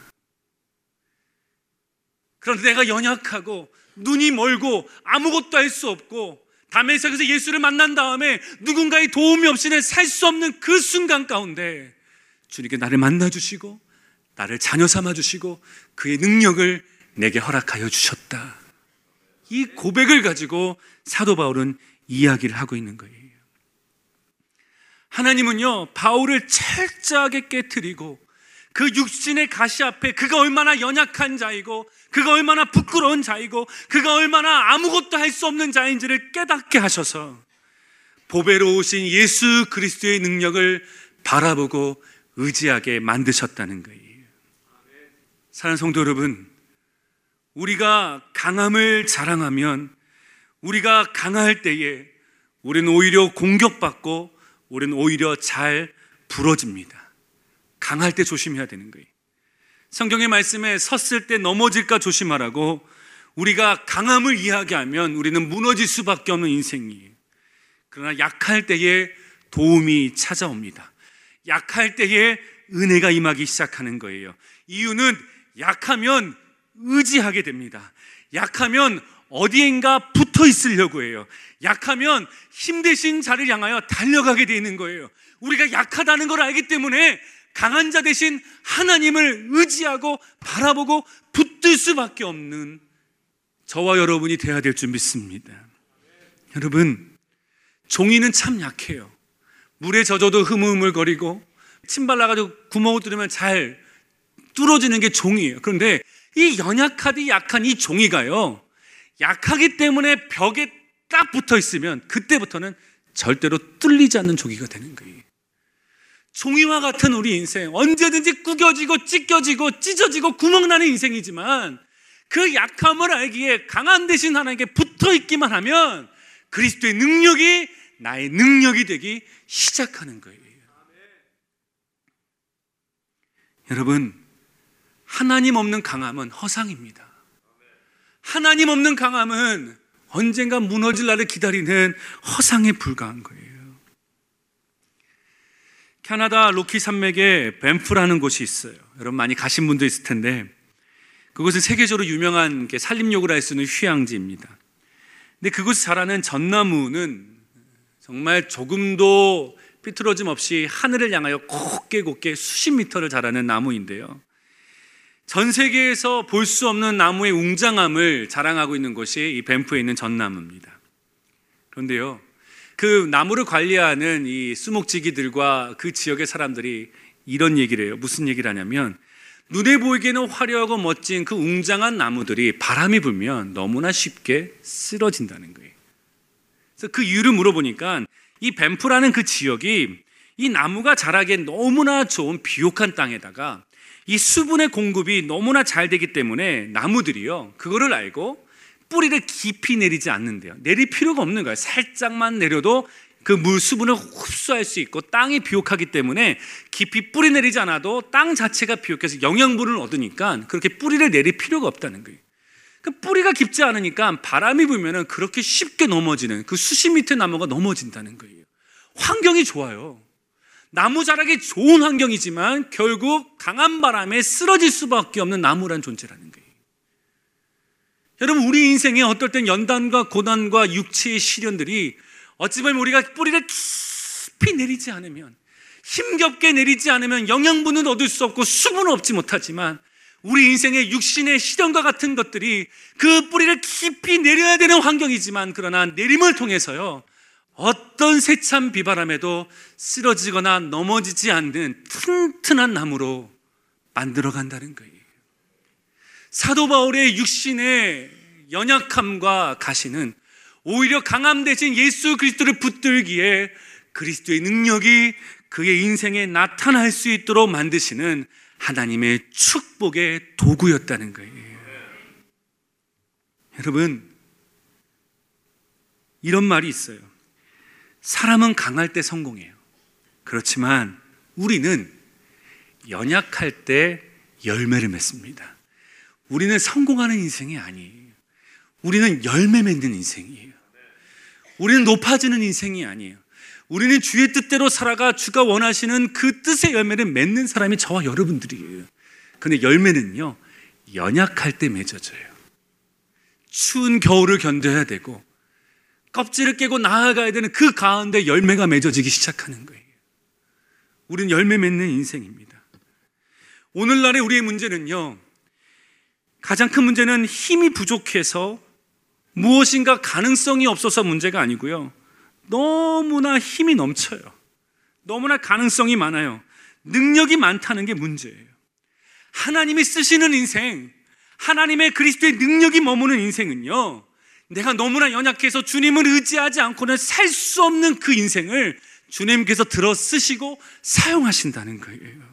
그런데 내가 연약하고 눈이 멀고 아무것도 할 수 없고 담에색에서 예수를 만난 다음에 누군가의 도움이 없이는 살 수 없는 그 순간 가운데 주님께 나를 만나주시고 나를 자녀 삼아주시고 그의 능력을 내게 허락하여 주셨다. 이 고백을 가지고 사도 바울은 이야기를 하고 있는 거예요. 하나님은요, 바울을 철저하게 깨트리고 그 육신의 가시 앞에 그가 얼마나 연약한 자이고 그가 얼마나 부끄러운 자이고 그가 얼마나 아무것도 할 수 없는 자인지를 깨닫게 하셔서 보배로우신 예수 그리스도의 능력을 바라보고 의지하게 만드셨다는 거예요. 사랑하는 성도 여러분, 우리가 강함을 자랑하면 우리가 강할 때에 우리는 오히려 공격받고 우리는 오히려 잘 부러집니다. 강할 때 조심해야 되는 거예요. 성경의 말씀에 섰을 때 넘어질까 조심하라고 우리가 강함을 이야기하면 우리는 무너질 수밖에 없는 인생이에요. 그러나 약할 때에 도움이 찾아옵니다. 약할 때에 은혜가 임하기 시작하는 거예요. 이유는 약하면 의지하게 됩니다. 약하면 어디엔가 붙어 있으려고 해요. 약하면 힘드신 자를 향하여 달려가게 되는 거예요. 우리가 약하다는 걸 알기 때문에 강한 자 대신 하나님을 의지하고 바라보고 붙들 수밖에 없는 저와 여러분이 되어야 될 줄 믿습니다. 네. 여러분, 종이는 참 약해요. 물에 젖어도 흐물흐물거리고 침 발라가지고 구멍을 뚫으면 잘 뚫어지는 게 종이에요. 그런데 이 연약하디 약한 이 종이가요, 약하기 때문에 벽에 딱 붙어 있으면 그때부터는 절대로 뚫리지 않는 종이가 되는 거예요. 종이와 같은 우리 인생, 언제든지 구겨지고 찢겨지고 찢어지고 구멍나는 인생이지만 그 약함을 알기에 강한 대신 하나님께 붙어있기만 하면 그리스도의 능력이 나의 능력이 되기 시작하는 거예요. 아멘. 여러분, 하나님 없는 강함은 허상입니다. 아멘. 하나님 없는 강함은 언젠가 무너질 날을 기다리는 허상에 불과한 거예요. 캐나다 로키 산맥에 밴프라는 곳이 있어요. 여러분 많이 가신 분도 있을 텐데 그곳은 세계적으로 유명한 게 산림욕을 할 수 있는 휴양지입니다. 근데 그곳에 자라는 전나무는 정말 조금도 삐뚤어짐 없이 하늘을 향하여 곱게 곱게 수십 미터를 자라는 나무인데요, 전 세계에서 볼 수 없는 나무의 웅장함을 자랑하고 있는 것이 이 밴프에 있는 전나무입니다. 그런데요, 그 나무를 관리하는 이 수목지기들과 그 지역의 사람들이 이런 얘기를 해요. 무슨 얘기를 하냐면 눈에 보이기에는 화려하고 멋진 그 웅장한 나무들이 바람이 불면 너무나 쉽게 쓰러진다는 거예요. 그래서 그 이유를 물어보니까 이 뱀프라는 그 지역이 이 나무가 자라기에 너무나 좋은 비옥한 땅에다가 이 수분의 공급이 너무나 잘 되기 때문에 나무들이요, 그거를 알고 뿌리를 깊이 내리지 않는데요. 내릴 필요가 없는 거예요. 살짝만 내려도 그 물 수분을 흡수할 수 있고 땅이 비옥하기 때문에 깊이 뿌리 내리지 않아도 땅 자체가 비옥해서 영양분을 얻으니까 그렇게 뿌리를 내릴 필요가 없다는 거예요. 그 뿌리가 깊지 않으니까 바람이 불면은 그렇게 쉽게 넘어지는 그 수십 미터 나무가 넘어진다는 거예요. 환경이 좋아요. 나무 자라기 좋은 환경이지만 결국 강한 바람에 쓰러질 수밖에 없는 나무란 존재라는 거예요. 여러분, 우리 인생에 어떨 땐 연단과 고난과 육체의 시련들이 어찌 보면 우리가 뿌리를 깊이 내리지 않으면, 힘겹게 내리지 않으면 영양분은 얻을 수 없고 수분은 얻지 못하지만, 우리 인생의 육신의 시련과 같은 것들이 그 뿌리를 깊이 내려야 되는 환경이지만, 그러나 내림을 통해서요, 어떤 세찬 비바람에도 쓰러지거나 넘어지지 않는 튼튼한 나무로 만들어간다는 거예요. 사도 바울의 육신의 연약함과 가시는 오히려 강함 대신 예수 그리스도를 붙들기에 그리스도의 능력이 그의 인생에 나타날 수 있도록 만드시는 하나님의 축복의 도구였다는 거예요. 여러분, 이런 말이 있어요. 사람은 강할 때 성공해요. 그렇지만 우리는 연약할 때 열매를 맺습니다. 우리는 성공하는 인생이 아니에요. 우리는 열매 맺는 인생이에요. 우리는 높아지는 인생이 아니에요. 우리는 주의 뜻대로 살아가 주가 원하시는 그 뜻의 열매를 맺는 사람이 저와 여러분들이에요. 그런데 열매는요, 연약할 때 맺어져요. 추운 겨울을 견뎌야 되고 껍질을 깨고 나아가야 되는 그 가운데 열매가 맺어지기 시작하는 거예요. 우린 열매 맺는 인생입니다. 오늘날의 우리의 문제는요, 가장 큰 문제는 힘이 부족해서 무엇인가 가능성이 없어서 문제가 아니고요, 너무나 힘이 넘쳐요. 너무나 가능성이 많아요. 능력이 많다는 게 문제예요. 하나님이 쓰시는 인생, 하나님의 그리스도의 능력이 머무는 인생은요, 내가 너무나 연약해서 주님을 의지하지 않고는 살 수 없는 그 인생을 주님께서 들어 쓰시고 사용하신다는 거예요.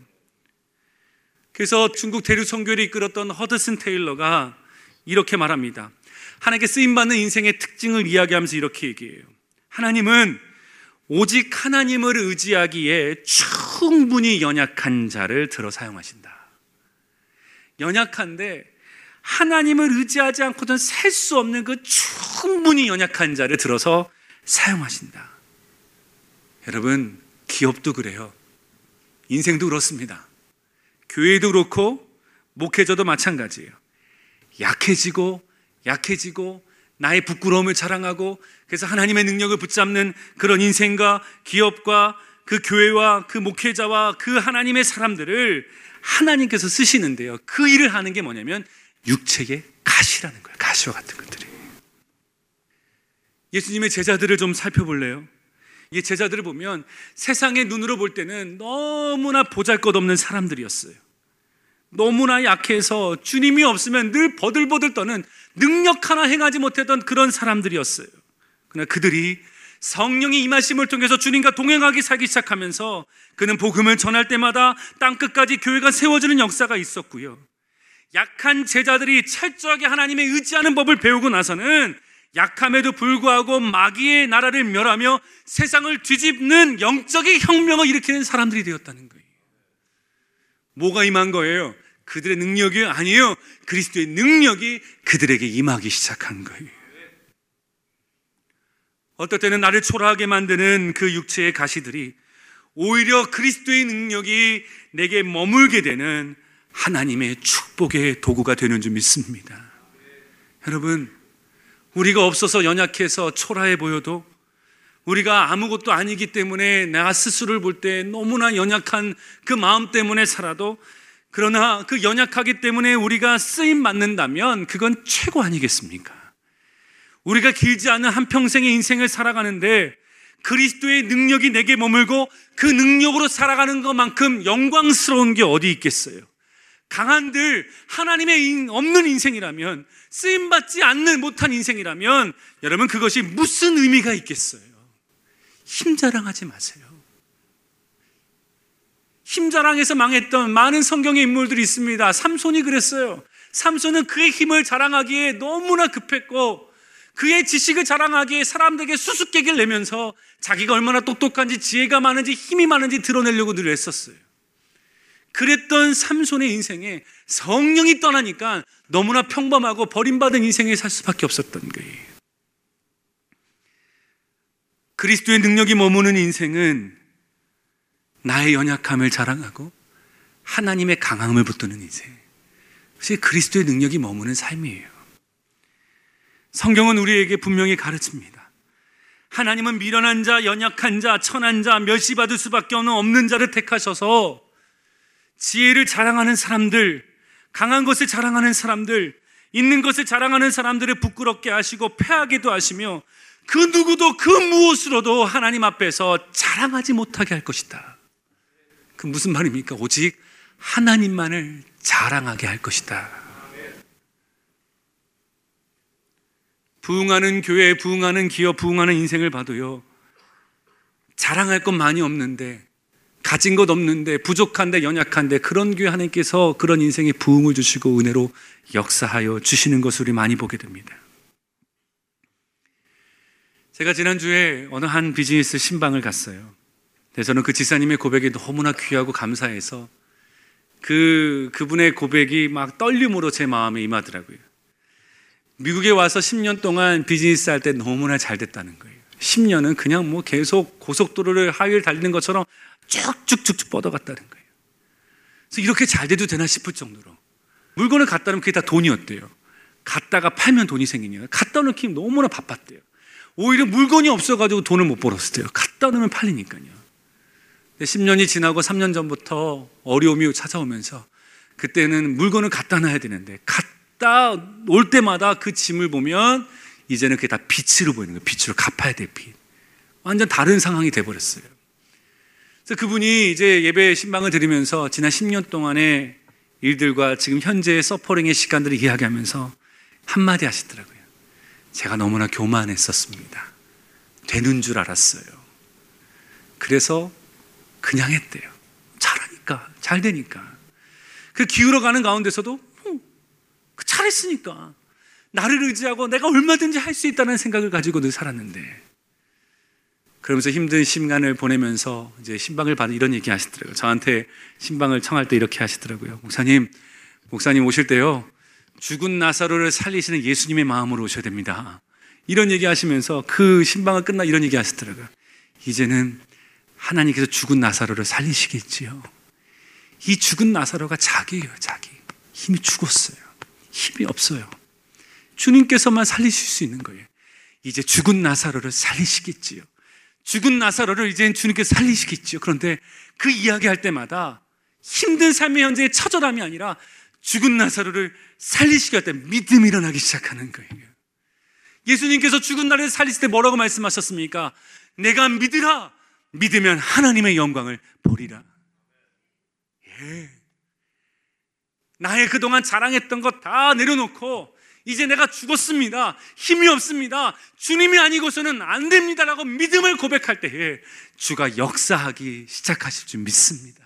그래서 중국 대륙 선교를 이끌었던 허드슨 테일러가 이렇게 말합니다. 하나님께 쓰임받는 인생의 특징을 이야기하면서 이렇게 얘기해요. 하나님은 오직 하나님을 의지하기에 충분히 연약한 자를 들어 사용하신다. 연약한데 하나님을 의지하지 않고는 살 수 없는 그 충분히 연약한 자를 들어서 사용하신다. 여러분, 기업도 그래요. 인생도 그렇습니다. 교회도 그렇고 목회자도 마찬가지예요. 약해지고 약해지고 나의 부끄러움을 자랑하고, 그래서 하나님의 능력을 붙잡는 그런 인생과 기업과 그 교회와 그 목회자와 그 하나님의 사람들을 하나님께서 쓰시는데요, 그 일을 하는 게 뭐냐면 육체의 가시라는 거예요. 가시와 같은 것들이. 예수님의 제자들을 좀 살펴볼래요? 이 제자들을 보면 세상의 눈으로 볼 때는 너무나 보잘것없는 사람들이었어요. 너무나 약해서 주님이 없으면 늘 버들버들 떠는, 능력 하나 행하지 못했던 그런 사람들이었어요. 그러나 그들이 성령의 임하심을 통해서 주님과 동행하기 살기 시작하면서 그는 복음을 전할 때마다 땅끝까지 교회가 세워지는 역사가 있었고요, 약한 제자들이 철저하게 하나님의 의지하는 법을 배우고 나서는 약함에도 불구하고 마귀의 나라를 멸하며 세상을 뒤집는 영적인 혁명을 일으키는 사람들이 되었다는 거예요. 뭐가 임한 거예요? 그들의 능력이 아니에요. 그리스도의 능력이 그들에게 임하기 시작한 거예요. 어떨 때는 나를 초라하게 만드는 그 육체의 가시들이 오히려 그리스도의 능력이 내게 머물게 되는 하나님의 축복의 도구가 되는 줄 믿습니다. 여러분, 우리가 없어서 연약해서 초라해 보여도, 우리가 아무것도 아니기 때문에 나 스스로를 볼 때 너무나 연약한 그 마음 때문에 살아도, 그러나 그 연약하기 때문에 우리가 쓰임 받는다면 그건 최고 아니겠습니까? 우리가 길지 않은 한평생의 인생을 살아가는데 그리스도의 능력이 내게 머물고 그 능력으로 살아가는 것만큼 영광스러운 게 어디 있겠어요? 강한들 하나님의 없는 인생이라면, 쓰임받지 않는 못한 인생이라면 여러분 그것이 무슨 의미가 있겠어요? 힘자랑하지 마세요. 힘자랑에서 망했던 많은 성경의 인물들이 있습니다. 삼손이 그랬어요. 삼손은 그의 힘을 자랑하기에 너무나 급했고 그의 지식을 자랑하기에 사람들에게 수수께끼를 내면서 자기가 얼마나 똑똑한지 지혜가 많은지 힘이 많은지 드러내려고 늘 애썼어요. 그랬던 삼손의 인생에 성령이 떠나니까 너무나 평범하고 버림받은 인생을 살 수밖에 없었던 거예요. 그리스도의 능력이 머무는 인생은 나의 연약함을 자랑하고 하나님의 강함을 붙드는 인생, 그것이 그리스도의 능력이 머무는 삶이에요. 성경은 우리에게 분명히 가르칩니다. 하나님은 미련한 자, 연약한 자, 천한 자, 멸시받을 수밖에 없는 없는 자를 택하셔서 지혜를 자랑하는 사람들, 강한 것을 자랑하는 사람들, 있는 것을 자랑하는 사람들을 부끄럽게 하시고 패하게도 하시며 그 누구도 그 무엇으로도 하나님 앞에서 자랑하지 못하게 할 것이다. 그 무슨 말입니까? 오직 하나님만을 자랑하게 할 것이다. 부흥하는 교회, 부흥하는 기업, 부흥하는 인생을 봐도요, 자랑할 것 많이 없는데, 가진 것 없는데, 부족한데, 연약한데, 그런 교회 하나님께서 그런 인생에 부흥을 주시고 은혜로 역사하여 주시는 것을 우리 많이 보게 됩니다. 제가 지난주에 어느 한 비즈니스 신방을 갔어요. 근데 저는 그 지사님의 고백이 너무나 귀하고 감사해서 그, 그분의 고백이 막 떨림으로 제 마음에 임하더라고요. 미국에 와서 십 년 동안 비즈니스 할 때 너무나 잘 됐다는 거예요. 십 년은 그냥 뭐 계속 고속도로를 하위를 달리는 것처럼 쭉쭉쭉쭉 뻗어갔다는 거예요. 그래서 이렇게 잘 돼도 되나 싶을 정도로 물건을 갖다 놓으면 그게 다 돈이었대요. 갖다가 팔면 돈이 생기냐, 갖다 놓기 너무나 바빴대요. 오히려 물건이 없어가지고 돈을 못 벌었대요. 갖다 놓으면 팔리니까요. 근데 십 년이 지나고 삼 년 전부터 어려움이 찾아오면서 그때는 물건을 갖다 놔야 되는데 갖다 올 때마다 그 짐을 보면 이제는 그게 다 빚으로 보이는 거예요. 빚으로 갚아야 될 빚. 완전 다른 상황이 돼버렸어요. 그래서 그분이 이제 예배 신방을 드리면서 지난 십 년 동안의 일들과 지금 현재의 서퍼링의 시간들을 이야기하면서 한마디 하시더라고요. 제가 너무나 교만했었습니다. 되는 줄 알았어요. 그래서 그냥 했대요. 잘하니까, 잘 되니까. 그 기울어가는 가운데서도 잘했으니까 나를 의지하고 내가 얼마든지 할 수 있다는 생각을 가지고 늘 살았는데, 그러면서 힘든 시간을 보내면서 이제 신방을 받은 이런 얘기 하시더라고요. 저한테 신방을 청할 때 이렇게 하시더라고요. 목사님, 목사님 오실 때요, 죽은 나사로를 살리시는 예수님의 마음으로 오셔야 됩니다. 이런 얘기 하시면서 그 신방을 끝나 이런 얘기 하시더라고요. 이제는 하나님께서 죽은 나사로를 살리시겠지요. 이 죽은 나사로가 자기예요, 자기. 힘이 죽었어요. 힘이 없어요. 주님께서만 살리실 수 있는 거예요. 이제 죽은 나사로를 살리시겠지요. 죽은 나사로를 이제는 주님께서 살리시겠지요. 그런데 그 이야기할 때마다 힘든 삶의 현재의 처절함이 아니라 죽은 나사로를 살리시게 할 때 믿음이 일어나기 시작하는 거예요. 예수님께서 죽은 나를 살리실 때 뭐라고 말씀하셨습니까? 내가 믿으라. 믿으면 하나님의 영광을 보리라. 예. 나의 그동안 자랑했던 것 다 내려놓고 이제 내가 죽었습니다. 힘이 없습니다. 주님이 아니고서는 안 됩니다라고 믿음을 고백할 때에 주가 역사하기 시작하실 줄 믿습니다.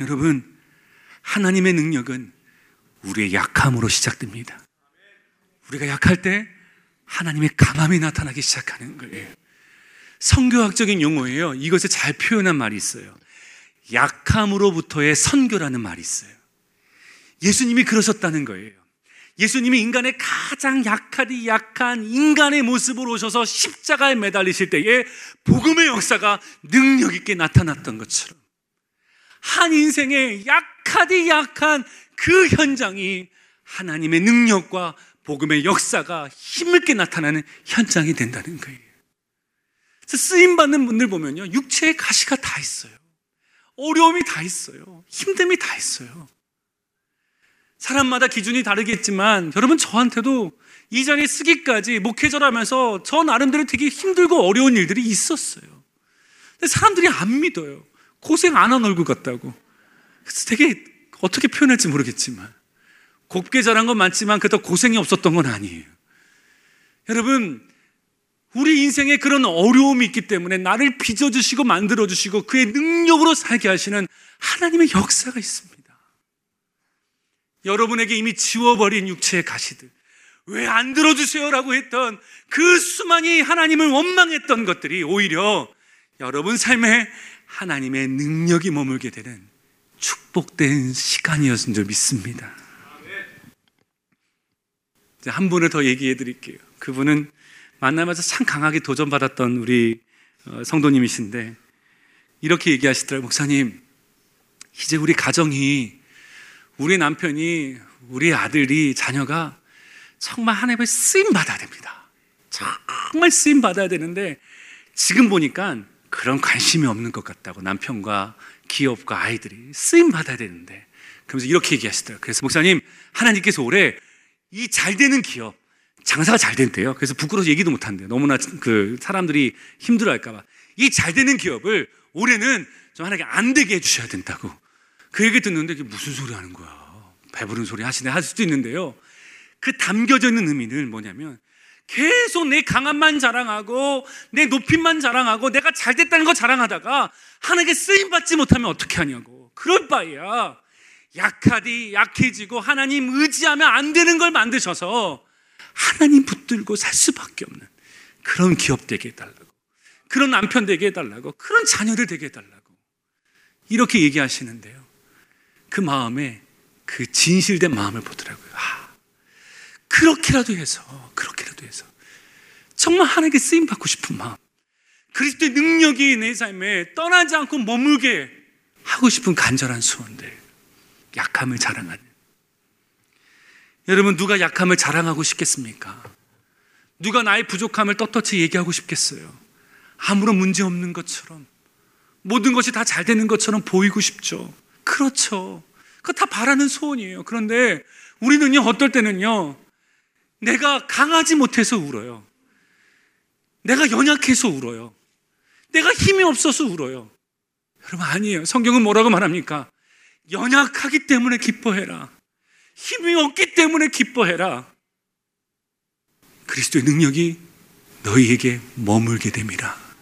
여러분, 하나님의 능력은 우리의 약함으로 시작됩니다. 우리가 약할 때 하나님의 강함이 나타나기 시작하는 거예요. 선교학적인 용어예요. 이것을 잘 표현한 말이 있어요. 약함으로부터의 선교라는 말이 있어요. 예수님이 그러셨다는 거예요. 예수님이 인간의 가장 약하디 약한 인간의 모습으로 오셔서 십자가에 매달리실 때에 복음의 역사가 능력 있게 나타났던 것처럼 한 인생의 약하디 약한 그 현장이 하나님의 능력과 복음의 역사가 힘있게 나타나는 현장이 된다는 거예요. 쓰임받는 분들 보면요, 육체에 가시가 다 있어요. 어려움이 다 있어요. 힘듦이 다 있어요. 사람마다 기준이 다르겠지만 여러분, 저한테도 이 장에 쓰기까지 목회절 하면서 저 나름대로 되게 힘들고 어려운 일들이 있었어요. 근데 사람들이 안 믿어요. 고생 안 한 얼굴 같다고. 그래서 되게 어떻게 표현할지 모르겠지만 곱게 자란 건 많지만 그렇다고 고생이 없었던 건 아니에요. 여러분, 우리 인생에 그런 어려움이 있기 때문에 나를 빚어주시고 만들어주시고 그의 능력으로 살게 하시는 하나님의 역사가 있습니다. 여러분에게 이미 지워버린 육체의 가시들, 왜 안 들어주세요? 라고 했던 그 수많이 하나님을 원망했던 것들이 오히려 여러분 삶에 하나님의 능력이 머물게 되는 축복된 시간이었은 줄 믿습니다. 이제 한 분을 더 얘기해 드릴게요. 그분은 만나면서 참 강하게 도전받았던 우리 성도님이신데 이렇게 얘기하시더라고요. 목사님, 이제 우리 가정이, 우리 남편이, 우리 아들이, 자녀가 정말 하나님의 쓰임 받아야 됩니다. 정말 쓰임 받아야 되는데 지금 보니까 그런 관심이 없는 것 같다고, 남편과 기업과 아이들이 쓰임 받아야 되는데. 그러면서 이렇게 얘기하시더라고요. 그래서 목사님, 하나님께서 올해 이 잘 되는 기업, 장사가 잘 된대요. 그래서 부끄러워서 얘기도 못한대요. 너무나 그 사람들이 힘들어할까봐. 이 잘 되는 기업을 올해는 좀 하나님께 안 되게 해주셔야 된다고. 그 얘기 듣는데 이게 무슨 소리 하는 거야. 배부른 소리 하시네 할 수도 있는데요. 그 담겨져 있는 의미는 뭐냐면 계속 내 강함만 자랑하고 내 높임만 자랑하고 내가 잘 됐다는 거 자랑하다가 하나님께 쓰임받지 못하면 어떻게 하냐고. 그럴 바에야 약하디 약해지고 하나님 의지하면 안 되는 걸 만드셔서 하나님 붙들고 살 수밖에 없는 그런 기업 되게 해달라고, 그런 남편 되게 해달라고, 그런 자녀들 되게 해달라고 이렇게 얘기하시는데요. 그 마음에 그 진실된 마음을 보더라고요. 아, 그렇게라도 해서 그렇게라도 해서 정말 하나님께 쓰임받고 싶은 마음, 그리스도의 능력이 내 삶에 떠나지 않고 머물게 하고 싶은 간절한 소원들, 약함을 자랑하는. 여러분, 누가 약함을 자랑하고 싶겠습니까? 누가 나의 부족함을 떳떳이 얘기하고 싶겠어요? 아무런 문제 없는 것처럼, 모든 것이 다 잘 되는 것처럼 보이고 싶죠. 그렇죠. 그거 다 바라는 소원이에요. 그런데 우리는요, 어떨 때는요, 내가 강하지 못해서 울어요. 내가 연약해서 울어요. 내가 힘이 없어서 울어요. 여러분, 아니에요. 성경은 뭐라고 말합니까? 연약하기 때문에 기뻐해라. 힘이 없기 때문에 기뻐해라. 그리스도의 능력이 너희에게 머물게 됨이라.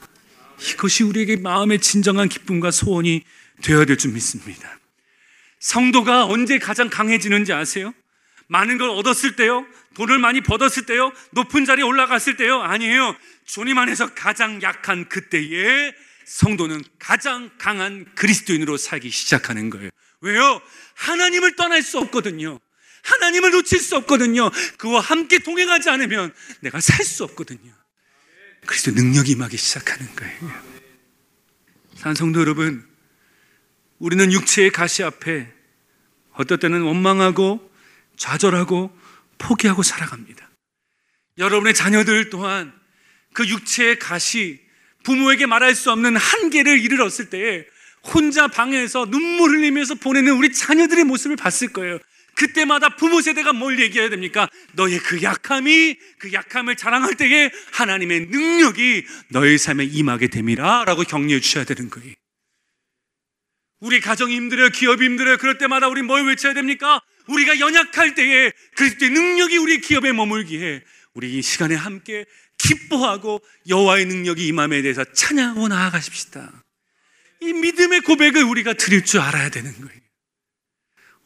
이것이 우리에게 마음의 진정한 기쁨과 소원이 되어야 될 줄 믿습니다. 성도가 언제 가장 강해지는지 아세요? 많은 걸 얻었을 때요? 돈을 많이 벌었을 때요? 높은 자리에 올라갔을 때요? 아니에요. 주님 안에서 가장 약한 그때에 성도는 가장 강한 그리스도인으로 살기 시작하는 거예요. 왜요? 하나님을 떠날 수 없거든요. 하나님을 놓칠 수 없거든요. 그와 함께 동행하지 않으면 내가 살 수 없거든요. 그리스도 능력이 임하기 시작하는 거예요. 산성도 여러분, 우리는 육체의 가시 앞에 어떨 때는 원망하고 좌절하고 포기하고 살아갑니다. 여러분의 자녀들 또한 그 육체의 가시, 부모에게 말할 수 없는 한계를 이르렀을 때에 혼자 방에서 눈물 흘리면서 보내는 우리 자녀들의 모습을 봤을 거예요. 그때마다 부모 세대가 뭘 얘기해야 됩니까? 너의 그 약함이, 그 약함을 자랑할 때에 하나님의 능력이 너의 삶에 임하게 됨이라 라고 격려해 주셔야 되는 거예요. 우리 가정이 힘들어요. 기업이 힘들어요. 그럴 때마다 우리 뭘 외쳐야 됩니까? 우리가 연약할 때에 그리스도의 능력이 우리 기업에 머물기에 우리 이 시간에 함께 기뻐하고 여호와의 능력이 임함에 대해서 찬양하고 나아가십시다. 이 믿음의 고백을 우리가 드릴 줄 알아야 되는 거예요.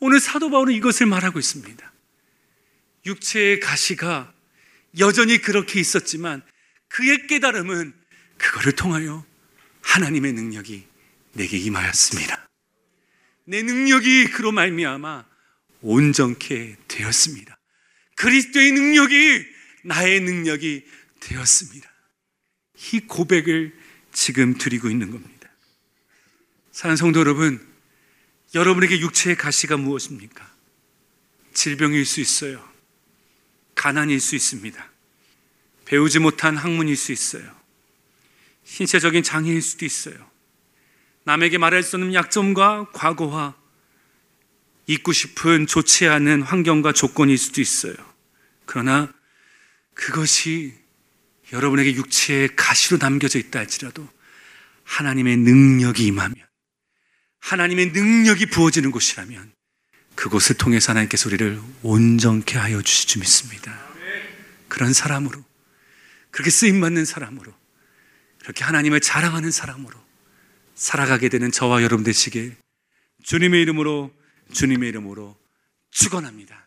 오늘 사도 바울은 이것을 말하고 있습니다. 육체의 가시가 여전히 그렇게 있었지만 그의 깨달음은 그거를 통하여 하나님의 능력이 내게 임하였습니다. 내 능력이 그로 말미암아 온전케 되었습니다. 그리스도의 능력이 나의 능력이 되었습니다. 이 고백을 지금 드리고 있는 겁니다. 사랑하는 성도 여러분, 여러분에게 육체의 가시가 무엇입니까? 질병일 수 있어요. 가난일 수 있습니다. 배우지 못한 학문일 수 있어요. 신체적인 장애일 수도 있어요. 남에게 말할 수 없는 약점과 과거와 잊고 싶은 좋지 않은 환경과 조건일 수도 있어요. 그러나 그것이 여러분에게 육체의 가시로 남겨져 있다 할지라도 하나님의 능력이 임하면, 하나님의 능력이 부어지는 곳이라면 그곳을 통해서 하나님께서 우리를 온전케 하여 주실 줄 믿습니다. 그런 사람으로, 그렇게 쓰임받는 사람으로, 그렇게 하나님을 자랑하는 사람으로 살아가게 되는 저와 여러분 되시길 주님의 이름으로 주님의 이름으로 축원합니다.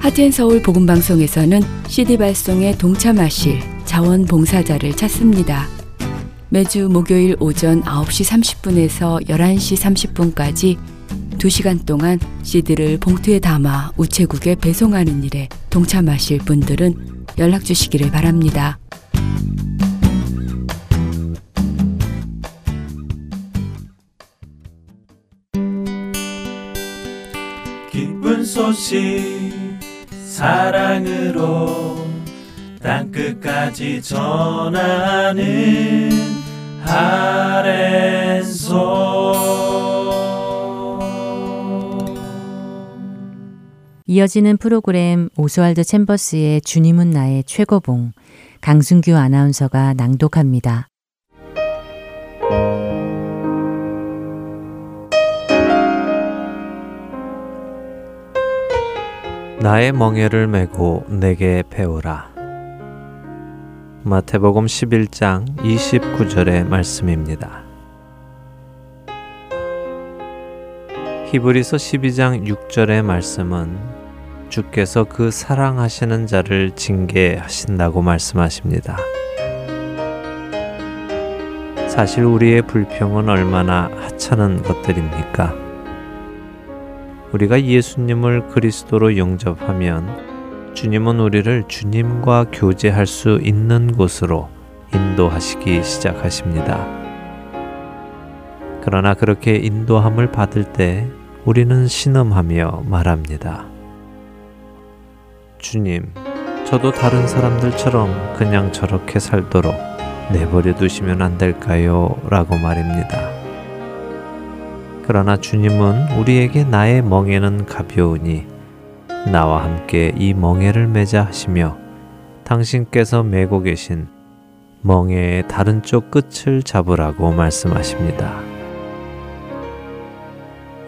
하트앤서울 복음방송에서는 씨디 발송에 동참하실 자원봉사자를 찾습니다. 매주 목요일 오전 아홉 시 삼십 분에서 열한 시 삼십 분까지 두 시간 동안 씨디를 봉투에 담아 우체국에 배송하는 일에 동참하실 분들은 연락 주시기를 바랍니다. 기쁜 소식 사랑으로 땅끝까지 전하는 아랜소. 이어지는 프로그램 오스왈드 챔버스의 주님은 나의 최고봉, 강순규 아나운서가 낭독합니다. 나의 멍에를 메고 내게 배우라. 마태복음 십일 장 이십구 절의 말씀입니다. 히브리서 십이 장 육 절의 말씀은 주께서 그 사랑하시는 자를 징계하신다고 말씀하십니다. 사실 우리의 불평은 얼마나 하찮은 것들입니까? 우리가 예수님을 그리스도로 영접하면 주님은 우리를 주님과 교제할 수 있는 곳으로 인도하시기 시작하십니다. 그러나 그렇게 인도함을 받을 때 우리는 신음하며 말합니다. 주님, 저도 다른 사람들처럼 그냥 저렇게 살도록 내버려 두시면 안 될까요? 라고 말입니다. 그러나 주님은 우리에게 나의 멍에는 가벼우니 나와 함께 이 멍에를 매자 하시며 당신께서 메고 계신 멍에의 다른 쪽 끝을 잡으라고 말씀하십니다.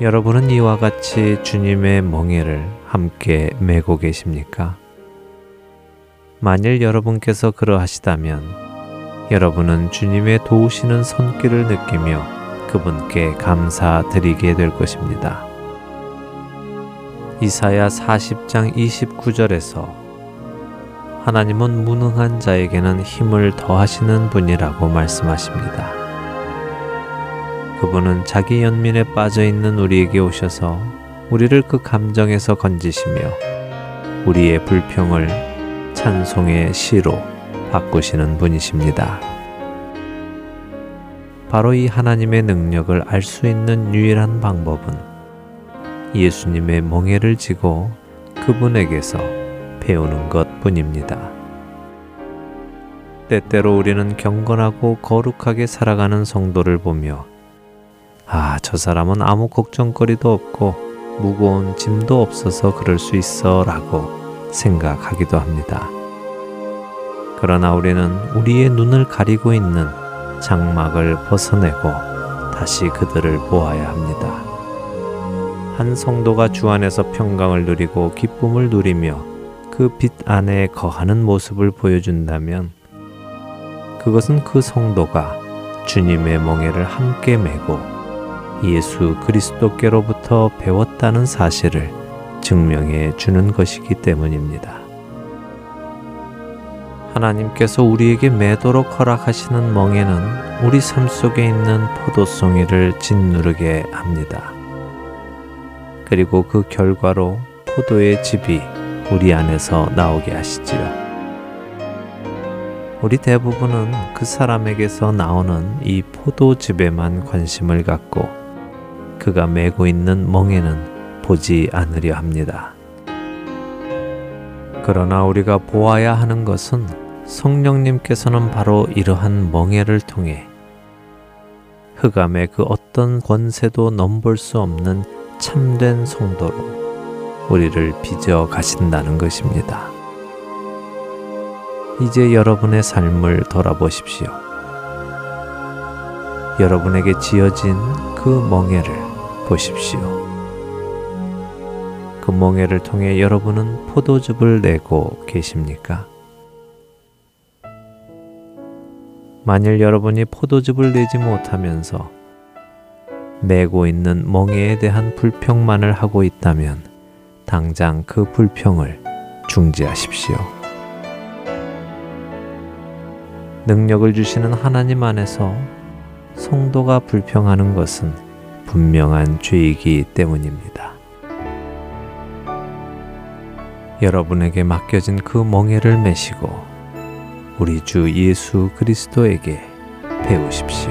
여러분은 이와 같이 주님의 멍에를 함께 메고 계십니까? 만일 여러분께서 그러하시다면 여러분은 주님의 도우시는 손길을 느끼며 그분께 감사드리게 될 것입니다. 이사야 사십 장 이십구 절에서 하나님은 무능한 자에게는 힘을 더하시는 분이라고 말씀하십니다. 그분은 자기 연민에 빠져있는 우리에게 오셔서 우리를 그 감정에서 건지시며 우리의 불평을 찬송의 시로 바꾸시는 분이십니다. 바로 이 하나님의 능력을 알 수 있는 유일한 방법은 예수님의 멍에를 지고 그분에게서 배우는 것뿐입니다. 때때로 우리는 경건하고 거룩하게 살아가는 성도를 보며 아, 저 사람은 아무 걱정거리도 없고 무거운 짐도 없어서 그럴 수 있어 라고 생각하기도 합니다. 그러나 우리는 우리의 눈을 가리고 있는 장막을 벗어내고 다시 그들을 보아야 합니다. 한 성도가 주 안에서 평강을 누리고 기쁨을 누리며 그 빛 안에 거하는 모습을 보여준다면 그것은 그 성도가 주님의 멍에를 함께 메고 예수 그리스도께로부터 배웠다는 사실을 증명해 주는 것이기 때문입니다. 하나님께서 우리에게 매도록 허락하시는 멍에는 우리 삶 속에 있는 포도송이를 짓누르게 합니다. 그리고 그 결과로 포도의 즙이 우리 안에서 나오게 하시지요. 우리 대부분은 그 사람에게서 나오는 이 포도즙에만 관심을 갖고 그가 메고 있는 멍에는 보지 않으려 합니다. 그러나 우리가 보아야 하는 것은 성령님께서는 바로 이러한 멍에를 통해 흑암의 그 어떤 권세도 넘볼 수 없는 참된 성도로 우리를 빚어 가신다는 것입니다. 이제 여러분의 삶을 돌아보십시오. 여러분에게 지어진 그 멍에를 보십시오. 그 멍에를 통해 여러분은 포도즙을 내고 계십니까? 만일 여러분이 포도즙을 내지 못하면서 메고 있는 멍에에 대한 불평만을 하고 있다면 당장 그 불평을 중지하십시오. 능력을 주시는 하나님 안에서 성도가 불평하는 것은 분명한 죄이기 때문입니다. 여러분에게 맡겨진 그 멍에를 메시고 우리 주 예수 그리스도에게 배우십시오.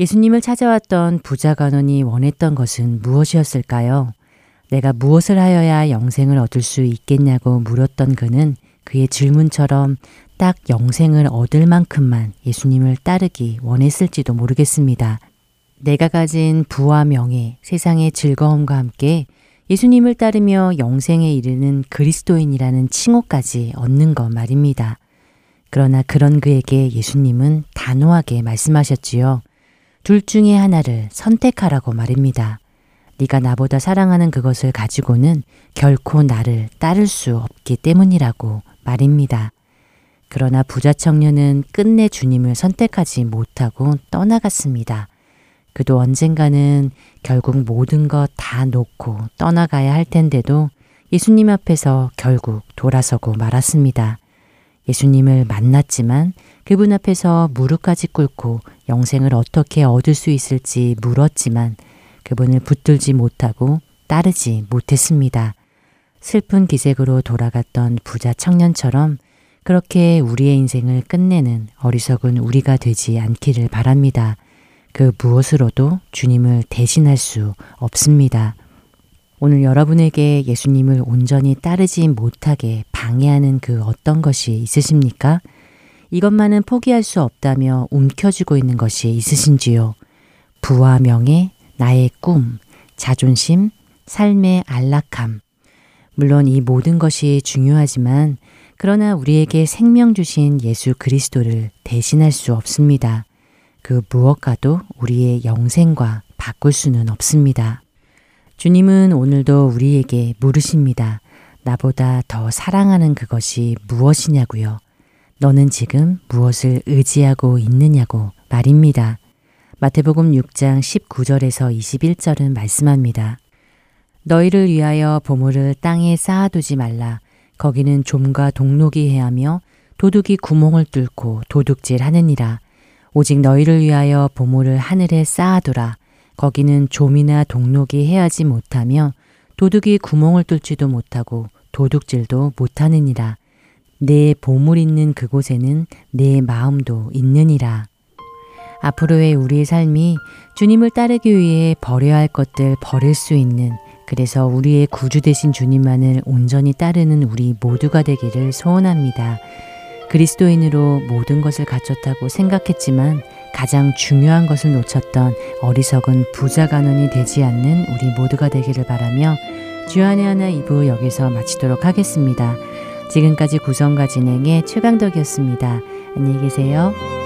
예수님을 찾아왔던 부자 관원이 원했던 것은 무엇이었을까요? 내가 무엇을 하여야 영생을 얻을 수 있겠냐고 물었던 그는 그의 질문처럼 딱 영생을 얻을 만큼만 예수님을 따르기 원했을지도 모르겠습니다. 내가 가진 부와 명예, 세상의 즐거움과 함께 예수님을 따르며 영생에 이르는 그리스도인이라는 칭호까지 얻는 것 말입니다. 그러나 그런 그에게 예수님은 단호하게 말씀하셨지요. 둘 중에 하나를 선택하라고 말입니다. 네가 나보다 사랑하는 그것을 가지고는 결코 나를 따를 수 없기 때문이라고 말입니다. 그러나 부자 청년은 끝내 주님을 선택하지 못하고 떠나갔습니다. 그도 언젠가는 결국 모든 것 다 놓고 떠나가야 할 텐데도 예수님 앞에서 결국 돌아서고 말았습니다. 예수님을 만났지만 그분 앞에서 무릎까지 꿇고 영생을 어떻게 얻을 수 있을지 물었지만 그분을 붙들지 못하고 따르지 못했습니다. 슬픈 기색으로 돌아갔던 부자 청년처럼 그렇게 우리의 인생을 끝내는 어리석은 우리가 되지 않기를 바랍니다. 그 무엇으로도 주님을 대신할 수 없습니다. 오늘 여러분에게 예수님을 온전히 따르지 못하게 방해하는 그 어떤 것이 있으십니까? 이것만은 포기할 수 없다며 움켜쥐고 있는 것이 있으신지요? 부와 명예, 나의 꿈, 자존심, 삶의 안락함. 물론 이 모든 것이 중요하지만 그러나 우리에게 생명 주신 예수 그리스도를 대신할 수 없습니다. 그 무엇과도 우리의 영생과 바꿀 수는 없습니다. 주님은 오늘도 우리에게 물으십니다. 나보다 더 사랑하는 그것이 무엇이냐고요. 너는 지금 무엇을 의지하고 있느냐고 말입니다. 마태복음 육 장 십구 절에서 이십일 절은 말씀합니다. 너희를 위하여 보물을 땅에 쌓아두지 말라. 거기는 좀과 동록이 해하며 도둑이 구멍을 뚫고 도둑질하느니라. 오직 너희를 위하여 보물을 하늘에 쌓아두라. 거기는 좀이나 동록이 해하지 못하며 도둑이 구멍을 뚫지도 못하고 도둑질도 못하느니라. 내 보물 있는 그곳에는 내 마음도 있느니라. 앞으로의 우리의 삶이 주님을 따르기 위해 버려야 할 것들 버릴 수 있는, 그래서 우리의 구주 되신 주님만을 온전히 따르는 우리 모두가 되기를 소원합니다. 그리스도인으로 모든 것을 갖췄다고 생각했지만 가장 중요한 것을 놓쳤던 어리석은 부자간원이 되지 않는 우리 모두가 되기를 바라며 주안의 하나 이 부 여기서 마치도록 하겠습니다. 지금까지 구성과 진행의 최강덕이었습니다. 안녕히 계세요.